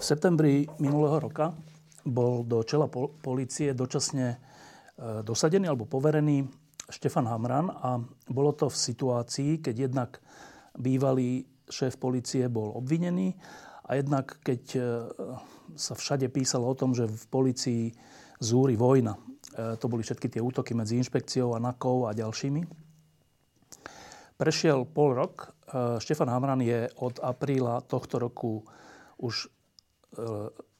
V septembri minulého roka bol do čela polície dočasne dosadený alebo poverený Štefan Hamran a bolo to v situácii, keď jednak bývalý šéf polície bol obvinený a jednak keď sa všade písalo o tom, že v polícii zúri vojna. To boli všetky tie útoky medzi inšpekciou a NAKA a ďalšími. Prešiel pol rok. Štefan Hamran je od apríla tohto roku už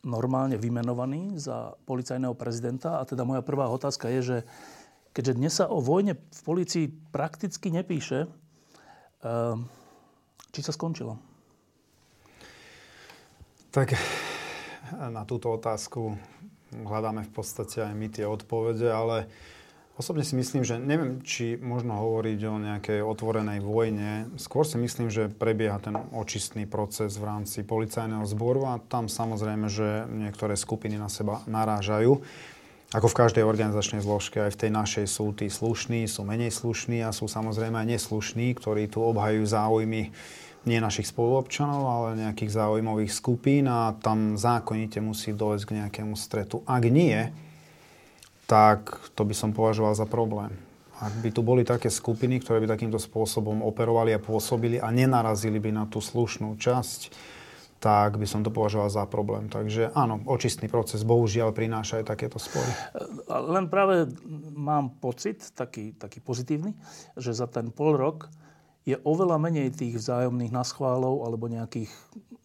normálne vymenovaný za policajného prezidenta. A teda moja prvá otázka je, že keďže dnes sa o vojne v polícii prakticky nepíše, či sa skončilo? Tak na túto otázku hľadáme v podstate aj my tie odpovede, ale osobne si myslím, že neviem, či možno hovoriť o nejakej otvorenej vojne. Skôr si myslím, že prebieha ten očistný proces v rámci policajného zboru a tam samozrejme, že niektoré skupiny na seba narážajú. Ako v každej organizačnej zložke, aj v tej našej sú tí slušní, sú menej slušní a sú samozrejme aj neslušní, ktorí tu obhajujú záujmy nie našich spoluobčanov, ale nejakých záujmových skupín a tam zákonite musí dôjsť k nejakému stretu. Ak nie, tak to by som považoval za problém. Ak by tu boli také skupiny, ktoré by takýmto spôsobom operovali a pôsobili a nenarazili by na tú slušnú časť, tak by som to považoval za problém. Takže áno, očistný proces bohužiaľ prináša aj takéto spory. Len práve mám pocit, taký pozitívny, že za ten pol rok je oveľa menej tých vzájomných naschválov alebo nejakých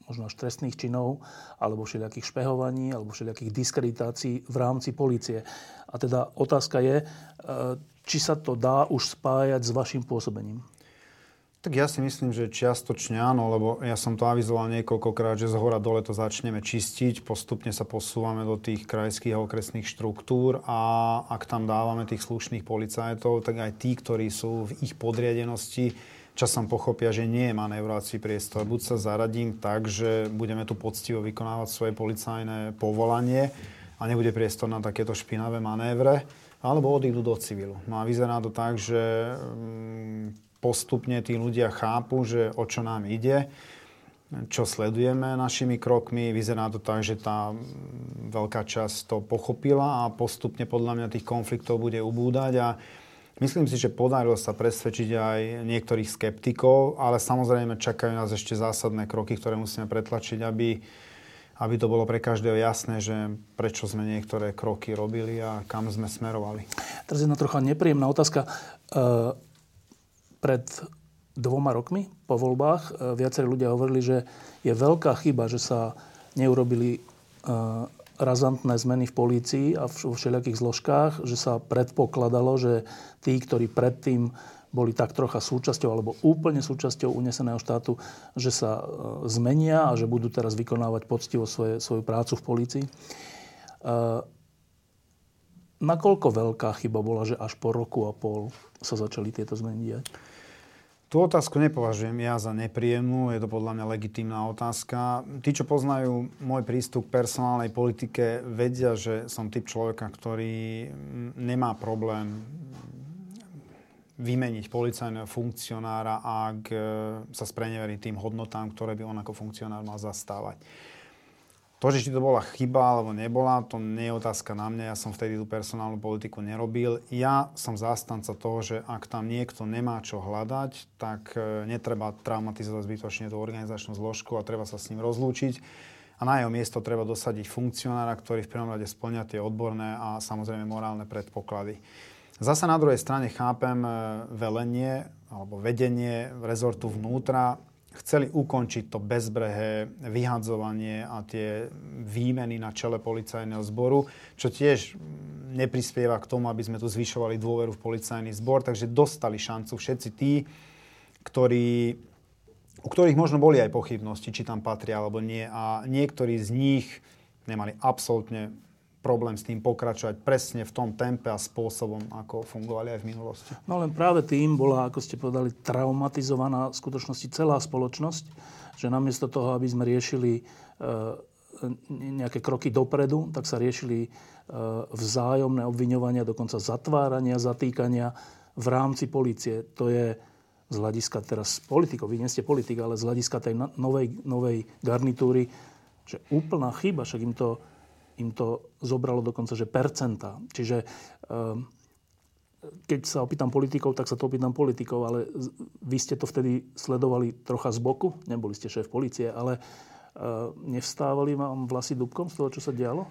možno až trestných činov, alebo všelijakých špehovaní, alebo všelijakých diskreditácií v rámci polície. A teda otázka je, či sa to dá už spájať s vašim pôsobením? Tak ja si myslím, že čiastočne áno, lebo ja som to avizoval niekoľkokrát, že zhora dole to začneme čistiť, postupne sa posúvame do tých krajských a okresných štruktúr a ak tam dávame tých slušných policajtov, tak aj tí, ktorí sú v ich podriadenosti, časom pochopia, že nie je manévrovací priestor. Buď sa zaradím tak, že budeme tu poctivo vykonávať svoje policajné povolanie a nebude priestor na takéto špinavé manévre, alebo odídu do civilu. No a vyzerá to tak, že postupne tí ľudia chápu, že o čo nám ide, čo sledujeme našimi krokmi. Vyzerá to tak, že tá veľká časť to pochopila a postupne podľa mňa tých konfliktov bude ubúdať a myslím si, že podarilo sa presvedčiť aj niektorých skeptikov, ale samozrejme čakajú nás ešte zásadné kroky, ktoré musíme pretlačiť, aby to bolo pre každého jasné, že prečo sme niektoré kroky robili a kam sme smerovali. Teraz jedna trocha nepríjemná otázka. Pred 2 rokmi po voľbách viacerí ľudia hovorili, že je veľká chyba, že sa neurobili razantné zmeny v polícii a vo všelijakých zložkách, že sa predpokladalo, že tí, ktorí predtým boli tak trocha súčasťou alebo úplne súčasťou uneseného štátu, že sa zmenia a že budú teraz vykonávať poctivo svoju prácu v polícii. Nakoľko veľká chyba bola, že až po roku a pol sa začali tieto zmeny diať? Tú otázku nepovažujem ja za nepríjemnú, je to podľa mňa legitímna otázka. Tí, čo poznajú môj prístup k personálnej politike, vedia, že som typ človeka, ktorý nemá problém vymeniť policajného funkcionára, ak sa spreneverí tým hodnotám, ktoré by on ako funkcionár mal zastávať. To, že či to bola chyba alebo nebola, to nie je otázka na mňa. Ja som vtedy tú personálnu politiku nerobil. Ja som zástanca toho, že ak tam niekto nemá čo hľadať, tak netreba traumatizovať zbytočne tú organizačnú zložku a treba sa s ním rozlúčiť. A na jeho miesto treba dosadiť funkcionára, ktorý v prvom rade spĺňa tie odborné a samozrejme morálne predpoklady. Zasa na druhej strane chápem velenie alebo vedenie rezortu vnútra, chceli ukončiť to bezbrehé vyhadzovanie a tie výmeny na čele policajného zboru, čo tiež neprispieva k tomu, aby sme tu zvyšovali dôveru v policajný zbor. Takže dostali šancu všetci tí, ktorí o ktorých možno boli aj pochybnosti, či tam patria alebo nie. A niektorí z nich nemali absolútne problém s tým pokračovať presne v tom tempe a spôsobom, ako fungovali aj v minulosti. No len práve tým bola, ako ste povedali, traumatizovaná v skutočnosti celá spoločnosť, že namiesto toho, aby sme riešili nejaké kroky dopredu, tak sa riešili vzájomné obviňovania, dokonca zatvárania, zatýkania v rámci polície. To je z hľadiska teraz politikov, vy nie ste politik, ale z hľadiska tej novej garnitúry, že úplná chyba, však im to zobralo dokonca, že percenta. Čiže keď sa opýtam politikov, tak sa to opýtam politikov, ale vy ste to vtedy sledovali trocha z boku, neboli ste šéf polície, ale nevstávali vám vlasy dúbkom z toho, čo sa dialo?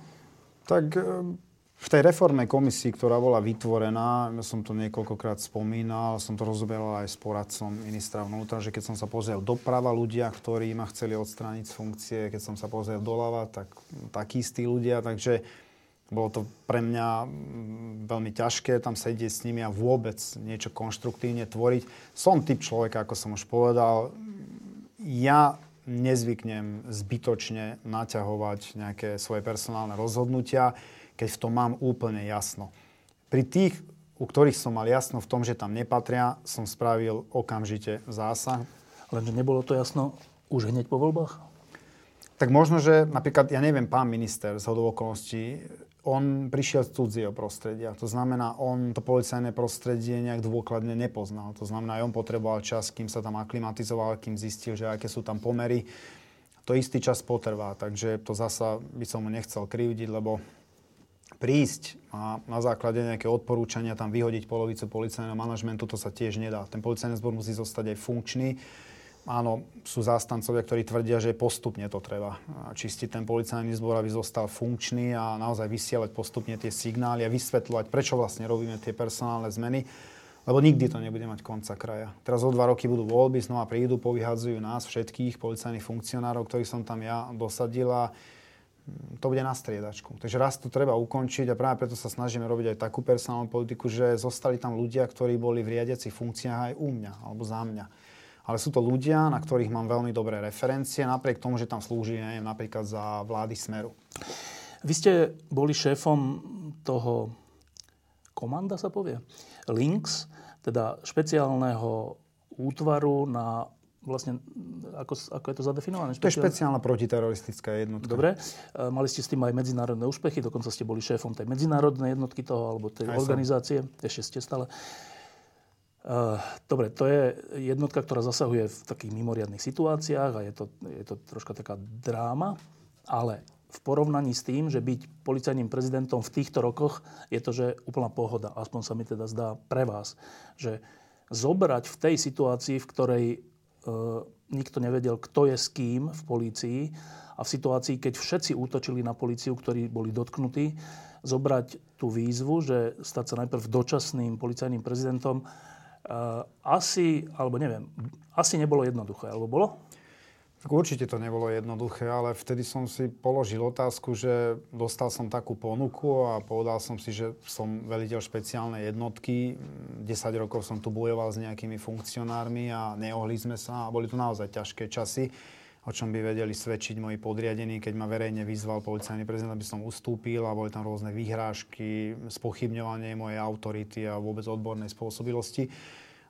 Tak v tej reformnej komisii, ktorá bola vytvorená, ja som to niekoľkokrát spomínal, som to rozoberal aj s poradcom ministra vnútra, že keď som sa pozrel doprava ľudia, ktorí ma chceli odstrániť z funkcie, keď som sa pozrel doľava, tak takí istí ľudia, takže bolo to pre mňa veľmi ťažké tam sedieť s nimi a vôbec niečo konštruktívne tvoriť. Som typ človeka, ako som už povedal, ja nezvyknem zbytočne naťahovať nejaké svoje personálne rozhodnutia, keď v tom mám úplne jasno. Pri tých, u ktorých som mal jasno v tom, že tam nepatria, som spravil okamžite zásah. Lenže nebolo to jasno už hneď po voľbách? Tak možno, že napríklad, ja neviem, pán minister z hodovokolností, on prišiel z cudzieho prostredia. To znamená, on to policajné prostredie nejak dôkladne nepoznal. To znamená, aj on potreboval čas, kým sa tam aklimatizoval, kým zistil, že aké sú tam pomery. To istý čas potrvá, takže to zasa by som mu nechcel krivdiť, lebo prísť a na základe nejaké odporúčania tam vyhodiť polovicu policajného manažmentu, to sa tiež nedá. Ten policajný zbor musí zostať aj funkčný. Áno, sú zástancovia, ktorí tvrdia, že postupne to treba čistiť ten policajný zbor, aby zostal funkčný a naozaj vysielať postupne tie signály a vysvetľovať, prečo vlastne robíme tie personálne zmeny, lebo nikdy to nebude mať konca kraja. Teraz o 2 roky budú voľby, znova prídu, povyhadzujú nás, všetkých policajných funkcionárov, ktorých som tam ja dosadil, a to bude na striedačku. Takže raz to treba ukončiť a práve preto sa snažíme robiť aj takú personálnu politiku, že zostali tam ľudia, ktorí boli v riadiacich funkciách aj u mňa alebo za mňa. Ale sú to ľudia, na ktorých mám veľmi dobré referencie, napriek tomu, že tam slúžili, neviem, napríklad za vlády Smeru. Vy ste boli šéfom toho komanda, sa povie, Lynx, teda špeciálneho útvaru na vlastne, ako je to zadefinované? To je špeciálna protiteroristická jednotka. Dobre. Mali ste s tým aj medzinárodné úspechy, dokonca ste boli šéfom tej medzinárodnej jednotky toho, alebo tej aj organizácie. Som. Ešte ste stále. Dobre, to je jednotka, ktorá zasahuje v takých mimoriadnych situáciách a je to troška taká dráma, ale v porovnaní s tým, že byť policajným prezidentom v týchto rokoch, je to, že úplná pohoda. Aspoň sa mi teda zdá pre vás, že zobrať v tej situácii, v ktorej nikto nevedel, kto je s kým v polícii, a v situácii, keď všetci útočili na políciu, ktorí boli dotknutí, zobrať tú výzvu, že stať sa najprv dočasným policajným prezidentom, asi nebolo jednoduché, alebo bolo? Tak určite to nebolo jednoduché, ale vtedy som si položil otázku, že dostal som takú ponuku a povedal som si, že som veliteľ špeciálnej jednotky. 10 rokov som tu bojoval s nejakými funkcionármi a neohli sme sa a boli to naozaj ťažké časy, o čom by vedeli svedčiť moji podriadení, keď ma verejne vyzval policajný prezident, aby som ustúpil, a boli tam rôzne vyhrážky, spochybňovanie mojej autority a vôbec odbornej spôsobilosti.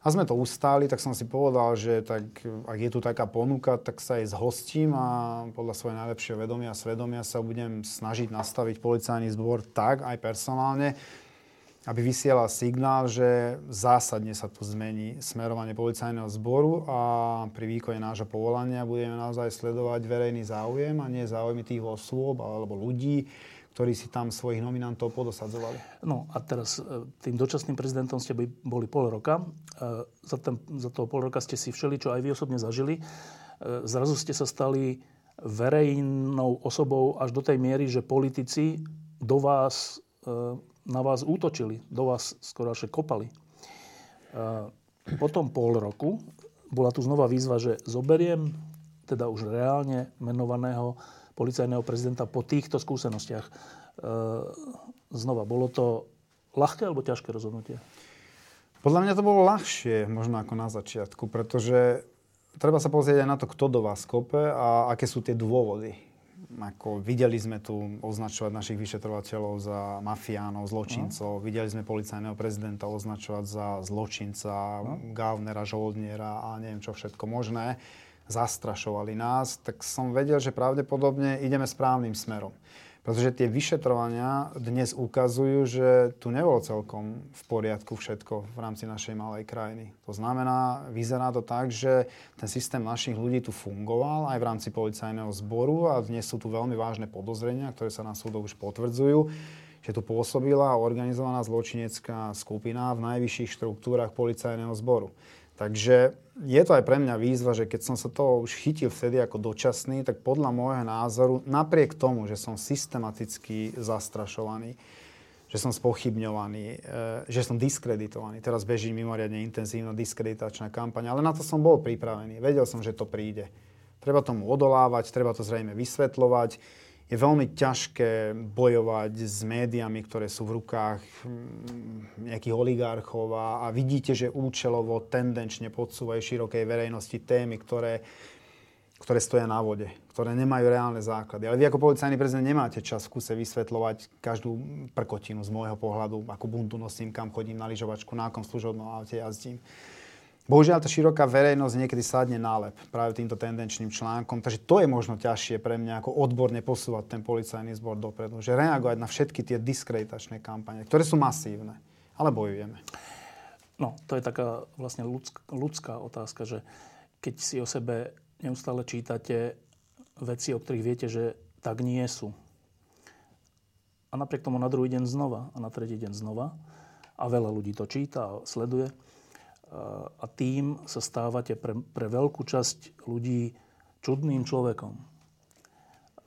A sme to ustáli, tak som si povedal, že tak, ak je tu taká ponuka, tak sa jej zhostím a podľa svojho najlepšieho vedomia a svedomia sa budem snažiť nastaviť policajný zbor tak, aj personálne, aby vysielal signál, že zásadne sa tu zmení smerovanie policajného zboru a pri výkone nášho povolania budeme naozaj sledovať verejný záujem a nie záujmy tých osôb alebo ľudí, ktorí si tam svojich nominantov podosadzovali. No a teraz tým dočasným prezidentom ste boli pol roka. Za toho pol roka ste si všeli, čo aj vy osobne zažili. Zrazu ste sa stali verejnou osobou až do tej miery, že politici do vás, na vás útočili. Do vás skoro až kopali. Potom pol roku bola tu znova výzva, že zoberiem teda už reálne menovaného policajného prezidenta po týchto skúsenostiach. Znova, bolo to ľahké alebo ťažké rozhodnutie? Podľa mňa to bolo ľahšie, možno ako na začiatku, pretože treba sa pozrieť aj na to, kto do vás kope a aké sú tie dôvody. Ako videli sme tu označovať našich vyšetrovateľov za mafiánov, zločincov. Videli sme policajného prezidenta označovať za zločinca, gávnera, žoldniera a neviem čo všetko možné. Zastrašovali nás, tak som vedel, že pravdepodobne ideme správnym smerom. Pretože tie vyšetrovania dnes ukazujú, že tu nebolo celkom v poriadku všetko v rámci našej malej krajiny. To znamená, vyzerá to tak, že ten systém našich ľudí tu fungoval aj v rámci policajného zboru a dnes sú tu veľmi vážne podozrenia, ktoré sa na súdoch už potvrdzujú, že tu pôsobila organizovaná zločinecká skupina v najvyšších štruktúrach policajného zboru. Takže je to aj pre mňa výzva, že keď som sa toho už chytil vtedy ako dočasný, tak podľa môjho názoru, napriek tomu, že som systematicky zastrašovaný, že som spochybňovaný, že som diskreditovaný. Teraz beží mimoriadne intenzívna diskreditačná kampaň, ale na to som bol pripravený. Vedel som, že to príde. Treba tomu odolávať, treba to zrejme vysvetľovať. Je veľmi ťažké bojovať s médiami, ktoré sú v rukách nejakých oligarchov a vidíte, že účelovo tendenčne podsúvajú širokej verejnosti témy, ktoré stoja na vode, ktoré nemajú reálne základy. Ale vy ako policajný prezident nemáte čas v kuse vysvetľovať každú prkotinu z môjho pohľadu, ako bundu nosím, kam chodím na lyžovačku, na akom služobnom aute jazdím. Bohužiaľ, tá široká verejnosť niekedy sadne nálep práve týmto tendenčným článkom, takže to je možno ťažšie pre mňa ako odborne posúvať ten policajný zbor dopredu, že reagovať na všetky tie diskreditačné kampane, ktoré sú masívne, ale bojujeme. No, to je taká vlastne ľudská otázka, že keď si o sebe neustále čítate veci, o ktorých viete, že tak nie sú. A napriek tomu na druhý deň znova a na tretí deň znova a veľa ľudí to číta a sleduje, a tým sa stávate pre veľkú časť ľudí čudným človekom.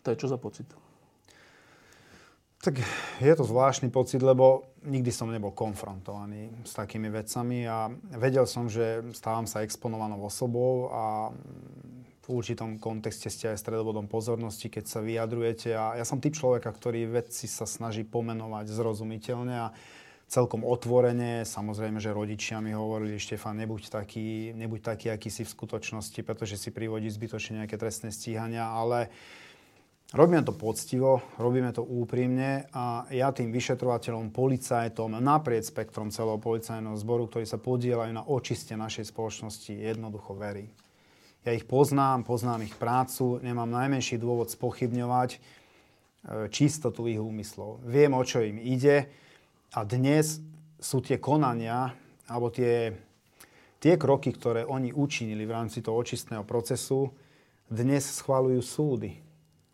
To je čo za pocit? Tak je to zvláštny pocit, lebo nikdy som nebol konfrontovaný s takými vecami a vedel som, že stávam sa exponovanou osobou a v určitom kontexte ste aj stredobodom pozornosti, keď sa vyjadrujete. A ja som typ človeka, ktorý veci sa snaží pomenovať zrozumiteľne a celkom otvorene. Samozrejme, že rodičia mi hovorili, Štefan, nebuď taký, aký si v skutočnosti, pretože si privodí zbytočne nejaké trestné stíhania, ale robíme to poctivo, robíme to úprimne a ja tým vyšetrovateľom, policajtom, naprieč spektrom celého policajného zboru, ktorí sa podieľajú na očiste našej spoločnosti, jednoducho verím. Ja ich poznám ich prácu, nemám najmenší dôvod spochybňovať čistotu ich úmyslov. Viem, o čo im ide. A dnes sú tie konania, alebo tie kroky, ktoré oni učinili v rámci toho očistného procesu, dnes schvaľujú súdy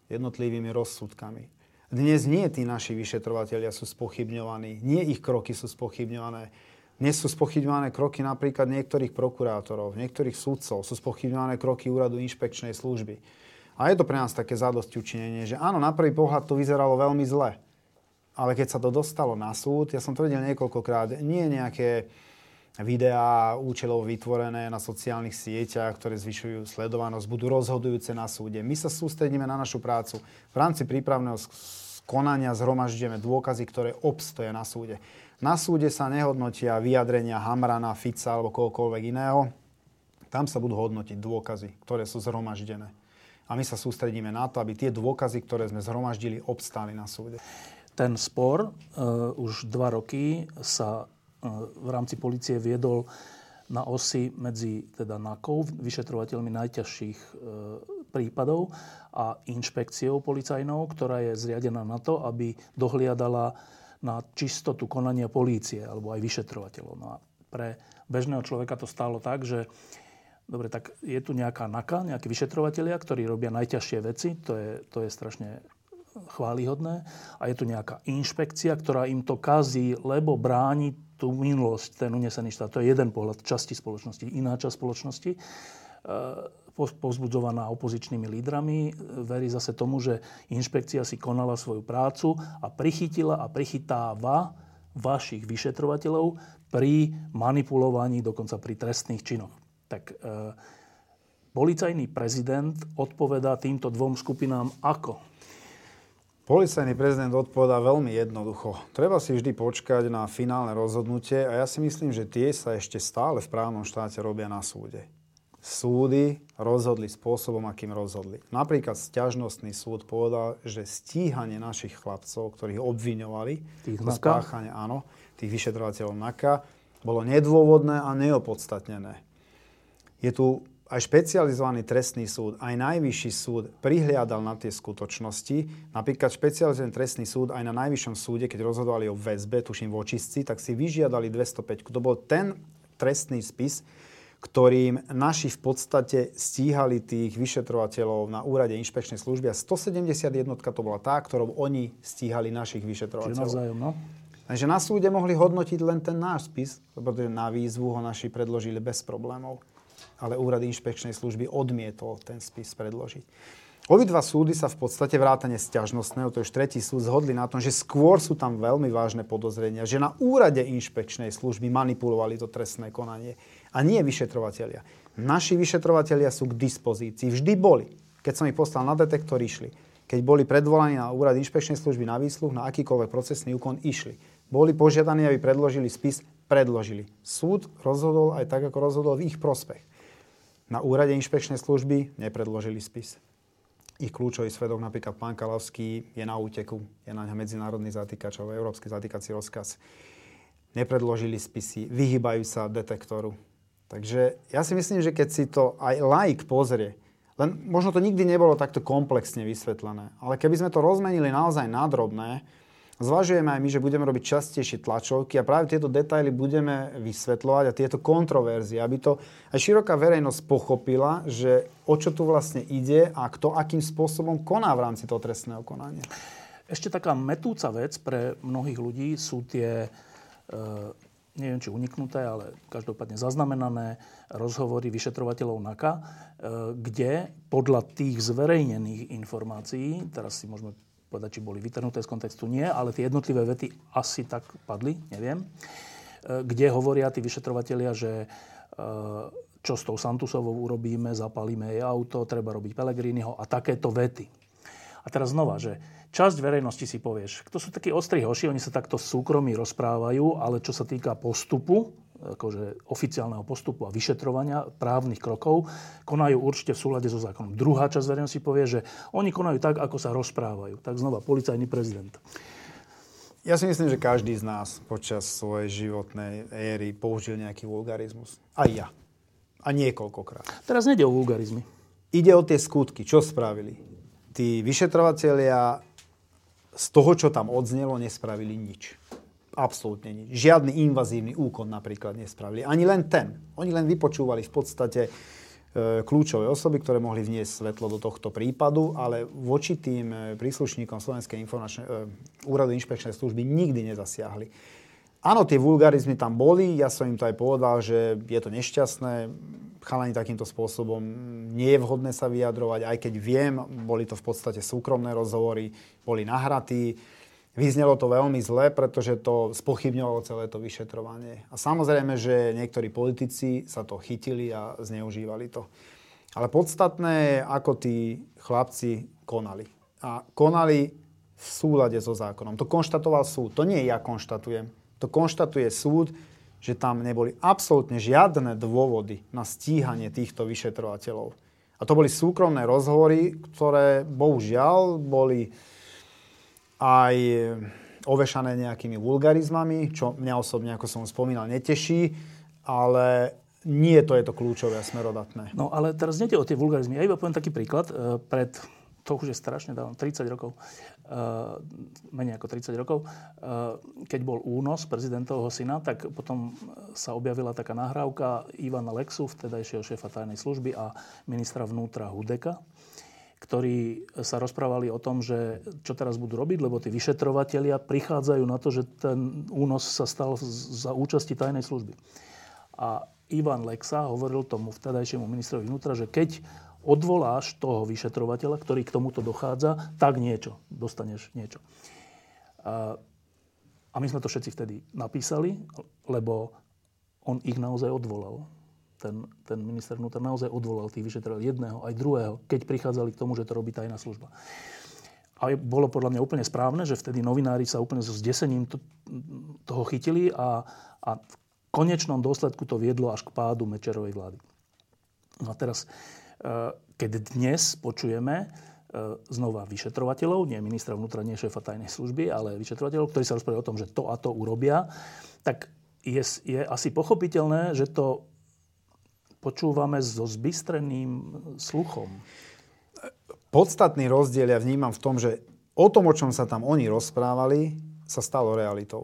jednotlivými rozsudkami. Dnes nie tí naši vyšetrovatelia sú spochybňovaní, nie ich kroky sú spochybňované. Dnes sú spochybňované kroky napríklad niektorých prokurátorov, niektorých sudcov, sú spochybňované kroky Úradu inšpekčnej služby. A je to pre nás také zadosťučinenie, že áno, na prvý pohľad to vyzeralo veľmi zle. Ale keď sa to dostalo na súd, ja som to videl niekoľkokrát, nie nejaké videá účelovo vytvorené na sociálnych sieťach, ktoré zvyšujú sledovanosť, budú rozhodujúce na súde. My sa sústredíme na našu prácu. V rámci prípravného konania zhromažďujeme dôkazy, ktoré obstoja na súde. Na súde sa nehodnotia vyjadrenia Hamrana, Fica alebo kohokoľvek iného. Tam sa budú hodnotiť dôkazy, ktoré sú zhromaždené. A my sa sústredíme na to, aby tie dôkazy, ktoré sme zhromaždili, obstáli na súde. Ten spor už 2 roky sa v rámci polície viedol na osi medzi teda NAKA, vyšetrovateľmi najťažších prípadov a inšpekciou policajnou, ktorá je zriadená na to, aby dohliadala na čistotu konania polície alebo aj vyšetrovateľov. No a pre bežného človeka to stálo tak, že dobre, tak je tu nejaká NAKA, nejakí vyšetrovatelia, ktorí robia najťažšie veci, to je strašne chválihodné. A je tu nejaká inšpekcia, ktorá im to kazí, lebo bráni tú minulosť, ten unesený štát. To je jeden pohľad časti spoločnosti. Iná časť spoločnosti, povzbudzovaná opozičnými lídrami, verí zase tomu, že inšpekcia si konala svoju prácu a prichytila a prichytáva vašich vyšetrovateľov pri manipulovaní, dokonca pri trestných činoch. Tak policajný prezident odpovedá týmto dvom skupinám ako? Policajný prezident odpovedá veľmi jednoducho. Treba si vždy počkať na finálne rozhodnutie a ja si myslím, že tie sa ešte stále v právnom štáte robia na súde. súdy rozhodli spôsobom, akým rozhodli. Napríklad sťažnostný súd povedal, že stíhanie našich chlapcov, ktorých obviňovali, tých vyšetrovateľov NAKA, bolo nedôvodné a neopodstatnené. Je tu aj špecializovaný trestný súd, aj najvyšší súd prihliadal na tie skutočnosti. Napríklad špecializovaný trestný súd aj na najvyššom súde, keď rozhodovali o väzbe, tuším v Očistci, tak si vyžiadali 205. To bol ten trestný spis, ktorým naši v podstate stíhali tých vyšetrovateľov na Úrade inšpekčnej služby. A 171 to bola tá, ktorou oni stíhali našich vyšetrovateľov. Čiže navzájom, no? Takže na súde mohli hodnotiť len ten náš spis, pretože na výzvu ho naši predložili bez problémov. Ale Úrad inšpekčnej služby odmietol ten spis predložiť. Obidva súdy sa v podstate vrátane sťažnostného, to je už tretí súd, zhodli na tom, že skôr sú tam veľmi vážne podozrenia, že na Úrade inšpekčnej služby manipulovali to trestné konanie. A nie vyšetrovatelia. Naši vyšetrovatelia sú k dispozícii. Vždy boli. Keď som ich poslal na detektor, išli. Keď boli predvolaní na Úrad inšpekčnej služby na výsluh, na akýkoľvek procesný úkon, išli. Boli požiadaní, aby predložili spis, predložili. Súd rozhodol aj tak, ako rozhodol v ich prospech. Na Úrade inšpekčnej služby nepredložili spis. Ich kľúčový svedok, napríklad pán Kalavský, je na úteku. Je na ňa medzinárodný zatýkač alebo európsky zatýkací rozkaz. Nepredložili spisy, vyhýbajú sa detektoru. Takže ja si myslím, že keď si to aj laik pozrie, len možno to nikdy nebolo takto komplexne vysvetlené, ale keby sme to rozmenili naozaj na drobné, zvažujeme aj my, že budeme robiť častejšie tlačovky a práve tieto detaily budeme vysvetľovať a tieto kontroverzie, aby to aj široká verejnosť pochopila, že o čo tu vlastne ide a kto akým spôsobom koná v rámci toho trestného konania. Ešte taká metúca vec pre mnohých ľudí sú tie... neviem, či uniknuté, ale každopádne zaznamenané rozhovory vyšetrovateľov NAKA, kde podľa tých zverejnených informácií, teraz si môžeme povedať, či boli vytrhnuté z kontextu, nie, ale tie jednotlivé vety asi tak padli, neviem, kde hovoria tí vyšetrovatelia, že čo s tou Santusovou urobíme, zapalíme jej auto, treba robiť Pellegriniho a takéto vety. A teraz znova, že časť verejnosti si povieš, kto sú takí ostrí hoši, oni sa takto súkromí rozprávajú, ale čo sa týka postupu, akože oficiálneho postupu a vyšetrovania právnych krokov, konajú určite v súlade so zákonom. Druhá časť verejnosti povie, že oni konajú tak, ako sa rozprávajú. Tak znova, policajný prezident. Ja si myslím, že každý z nás počas svojej životnej éry použil nejaký vulgarizmus. Aj ja. A niekoľkokrát. Teraz nejde o vulgarizmy. Ide o tie skutky. Čo spravili? Tí vyšetrovatelia z toho, čo tam odznelo, nespravili nič. Absolútne nič. Žiadny invazívny úkon napríklad nespravili. Ani len ten. Oni len vypočúvali v podstate kľúčové osoby, ktoré mohli vniesť svetlo do tohto prípadu, ale voči tým príslušníkom Slovenskej úradu inšpekčnej služby nikdy nezasiahli. Áno, tie vulgarizmy tam boli. Ja som im to aj povedal, že je to nešťastné. Chalani takýmto spôsobom nie je vhodné sa vyjadrovať. Aj keď viem, boli to v podstate súkromné rozhovory, boli nahratí. Vyznelo to veľmi zle, pretože to spochybňovalo celé to vyšetrovanie. A samozrejme, že niektorí politici sa to chytili a zneužívali to. Ale podstatné je, ako tí chlapci konali. A konali v súlade so zákonom. To konštatoval súd. To nie ja konštatujem. To konštatuje súd, že tam neboli absolútne žiadne dôvody na stíhanie týchto vyšetrovateľov. A to boli súkromné rozhovory, ktoré bohužiaľ boli aj ovešané nejakými vulgarizmami, čo mňa osobne, ako som spomínal, neteší, ale nie to je to kľúčové a smerodatné. No ale teraz nejde o tie vulgarizmy. Ja iba poviem taký príklad. Pred, to už je strašne dávno, 30 rokov, menej ako 30 rokov, keď bol únos prezidentovho syna, tak potom sa objavila taká nahrávka Ivana Lexu, vtedajšieho šéfa tajnej služby a ministra vnútra Hudeka, ktorí sa rozprávali o tom, že čo teraz budú robiť, lebo tí vyšetrovatelia prichádzajú na to, že ten únos sa stal za účasti tajnej služby. A Ivan Lexa hovoril tomu vtedajšiemu ministrovi vnútra, že keď odvoláš toho vyšetrovateľa, ktorý k tomuto dochádza, tak niečo, dostaneš niečo. A my sme to všetci vtedy napísali, lebo on ich naozaj odvolal. Ten minister vnútra naozaj odvolal tých vyšetrovateľov jedného aj druhého, keď prichádzali k tomu, že to robí tajná služba. A bolo podľa mňa úplne správne, že vtedy novinári sa úplne so zdesením toho chytili a v konečnom dôsledku to viedlo až k pádu Mečiarovej vlády. No a teraz, keď dnes počujeme znova vyšetrovateľov, nie ministra vnútra, nie šéfa tajnej služby, ale vyšetrovateľov, ktorí sa rozprávajú o tom, že to a to urobia, tak je asi pochopiteľné, že to počúvame so zbystreným sluchom. Podstatný rozdiel ja vnímam v tom, že o tom, o čom sa tam oni rozprávali, sa stalo realitou.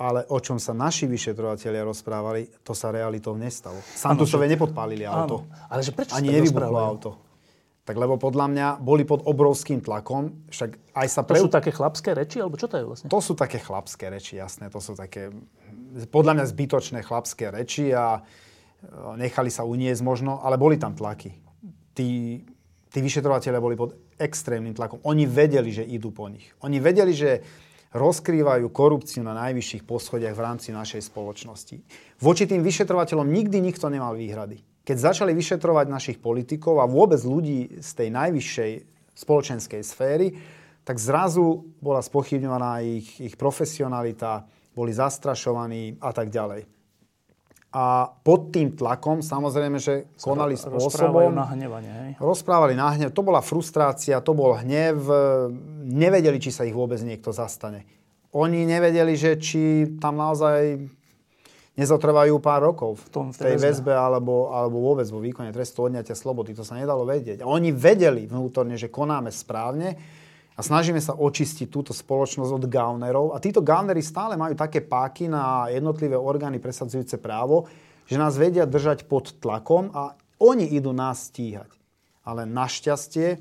Ale o čom sa naši vyšetrovatelia rozprávali, to sa realitou nestalo. Santusove nepodpálili auto. Ale že prečo ani nevybuchlo auto? Tak lebo podľa mňa boli pod obrovským tlakom. Však aj sa to sú také chlapské reči? Alebo čo to je vlastne? To sú také chlapské reči, jasné. To sú také podľa mňa zbytočné chlapské reči a nechali sa uniesť možno, ale boli tam tlaky. Tí vyšetrovatelia boli pod extrémnym tlakom. Oni vedeli, že idú po nich. Oni vedeli, že rozkrývajú korupciu na najvyšších poschodiach v rámci našej spoločnosti. Voči tým vyšetrovateľom nikdy nikto nemal výhrady. Keď začali vyšetrovať našich politikov a vôbec ľudí z tej najvyššej spoločenskej sféry, tak zrazu bola spochybňovaná ich profesionalita, boli zastrašovaní a tak ďalej. A pod tým tlakom, samozrejme, že konali spôsobom... Rozprávali na hnev. To bola frustrácia, to bol hnev. Nevedeli, či sa ich vôbec niekto zastane. Oni nevedeli, že či tam naozaj nezotrvajú pár rokov v tej väzbe alebo vôbec vo výkone trestu odňatia slobody. To sa nedalo vedieť. A oni vedeli vnútorne, že konáme správne a snažíme sa očistiť túto spoločnosť od gaunerov. A títo gaunery stále majú také páky na jednotlivé orgány presadzujúce právo, že nás vedia držať pod tlakom a oni idú nás stíhať. Ale našťastie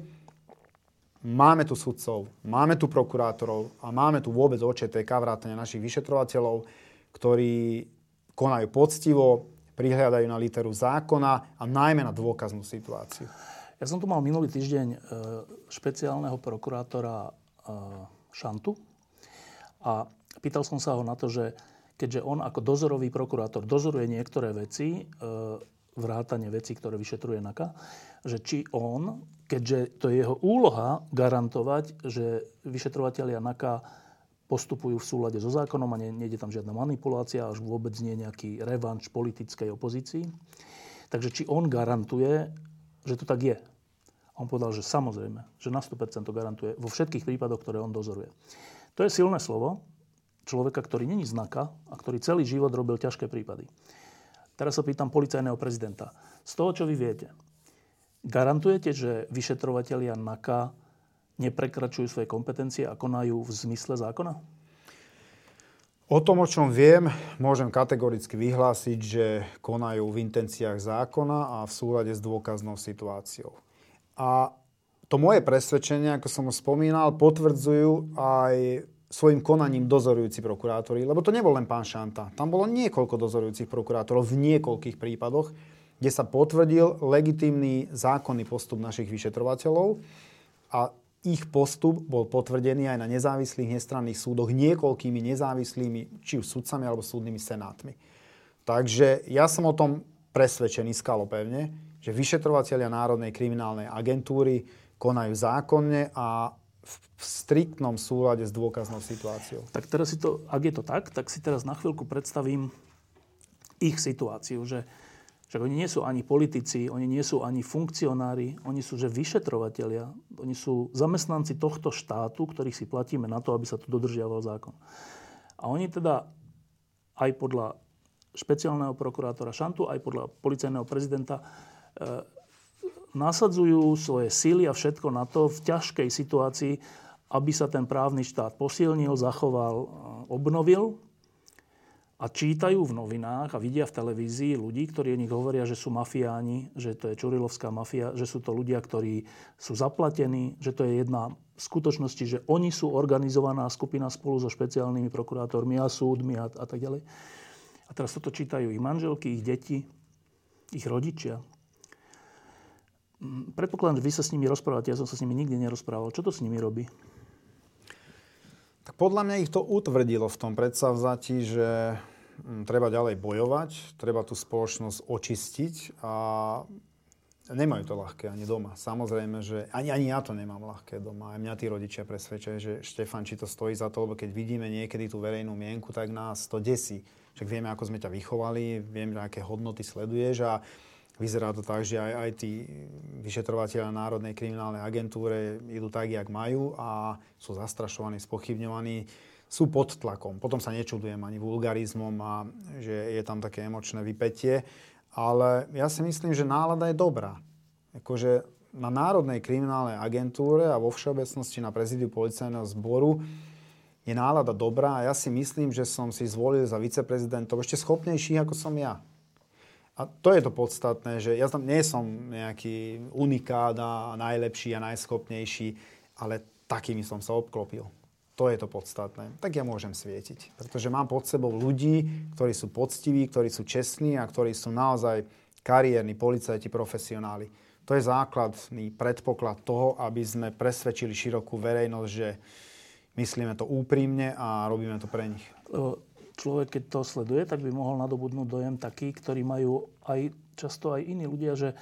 máme tu sudcov, máme tu prokurátorov a máme tu vôbec OČTK, vrátane našich vyšetrovateľov, ktorí konajú poctivo, prihliadajú na literu zákona a najmä na dôkaznú situáciu. Ja som tu mal minulý týždeň špeciálneho prokurátora Šantu a pýtal som sa ho na to, že keďže on ako dozorový prokurátor dozoruje niektoré veci, vrátane veci, ktoré vyšetruje NAKA, že či on, keďže to je jeho úloha garantovať, že vyšetrovatelia NAKA postupujú v súlade so zákonom a nejde tam žiadna manipulácia, až vôbec nie nejaký revanš politickej opozícii. Takže či on garantuje, že to tak je. On povedal, že samozrejme, že na 100% to garantuje vo všetkých prípadoch, ktoré on dozoruje. To je silné slovo človeka, ktorý není z NAKA a ktorý celý život robil ťažké prípady. Teraz sa pýtam policajného prezidenta. Z toho, čo vy viete, garantujete, že vyšetrovatelia NAKA neprekračujú svoje kompetencie a konajú v zmysle zákona? O tom, o čom viem, môžem kategoricky vyhlásiť, že konajú v intenciách zákona a v súlade s dôkaznou situáciou. A to moje presvedčenie, ako som ho spomínal, potvrdzujú aj svojim konaním dozorujúci prokurátori, lebo to nebol len pán Šanta. Tam bolo niekoľko dozorujúcich prokurátorov v niekoľkých prípadoch, kde sa potvrdil legitímny zákonný postup našich vyšetrovateľov a ich postup bol potvrdený aj na nezávislých nestranných súdoch niekoľkými nezávislými, či už sudcami alebo súdnymi senátmi. Takže ja som o tom presvedčený skalopevne, že vyšetrovatelia Národnej kriminálnej agentúry konajú zákonne a v striktnom súlade s dôkaznou situáciou. Tak teraz si to, ak je to tak si teraz na chvíľku predstavím ich situáciu, že oni nie sú ani politici, oni nie sú ani funkcionári, oni sú že vyšetrovatelia, oni sú zamestnanci tohto štátu, ktorých si platíme na to, aby sa tu dodržiaval zákon. A oni teda aj podľa špeciálneho prokurátora Šantu, aj podľa policajného prezidenta nasadzujú svoje síly a všetko na to v ťažkej situácii, aby sa ten právny štát posilnil, zachoval, obnovil. A čítajú v novinách a vidia v televízii ľudí, ktorí o nich hovoria, že sú mafiáni, že to je čurilovská mafia, že sú to ľudia, ktorí sú zaplatení, že to je jedna v skutočnosti, že oni sú organizovaná skupina spolu so špeciálnymi prokurátormi a súdmi a tak ďalej. A teraz toto čítajú ich manželky, ich deti, ich rodičia. Predpokladám, že vy sa s nimi rozprávate, ja som sa s nimi nikdy nerozprával. Čo to s nimi robí? Tak podľa mňa ich to utvrdilo v tom predsavzati, že treba ďalej bojovať, treba tú spoločnosť očistiť a nemajú to ľahké ani doma. Samozrejme, že ani ja to nemám ľahké doma. Aj mňa tí rodičia presvedčajú, že Štefan, či to stojí za to, lebo keď vidíme niekedy tú verejnú mienku, tak nás to desí. Však vieme, ako sme ťa vychovali, vieme, aké hodnoty sleduješ a Vyzerá to tak, že aj tí vyšetrovateľia Národnej kriminálnej agentúre idú tak, jak majú a sú zastrašovaní, spochybňovaní, sú pod tlakom. Potom sa nečudujem ani vulgarizmom a že je tam také emočné vypätie, ale ja si myslím, že nálada je dobrá. Akože na Národnej kriminálnej agentúre a vo všeobecnosti na prezidiu policajného zboru je nálada dobrá a ja si myslím, že som si zvolil za viceprezidentov ešte schopnejších ako som ja. A to je to podstatné, že ja tam nie som nejaký unikát a najlepší a najschopnejší, ale takými som sa obklopil. To je to podstatné. Tak ja môžem svietiť, pretože mám pod sebou ľudí, ktorí sú poctiví, ktorí sú čestní a ktorí sú naozaj kariérni policajti, profesionáli. To je základný predpoklad toho, aby sme presvedčili širokú verejnosť, že myslíme to úprimne a robíme to pre nich. Človek, keď to sleduje, tak by mohol nadobudnúť dojem taký, ktorý majú aj často aj iní ľudia, že,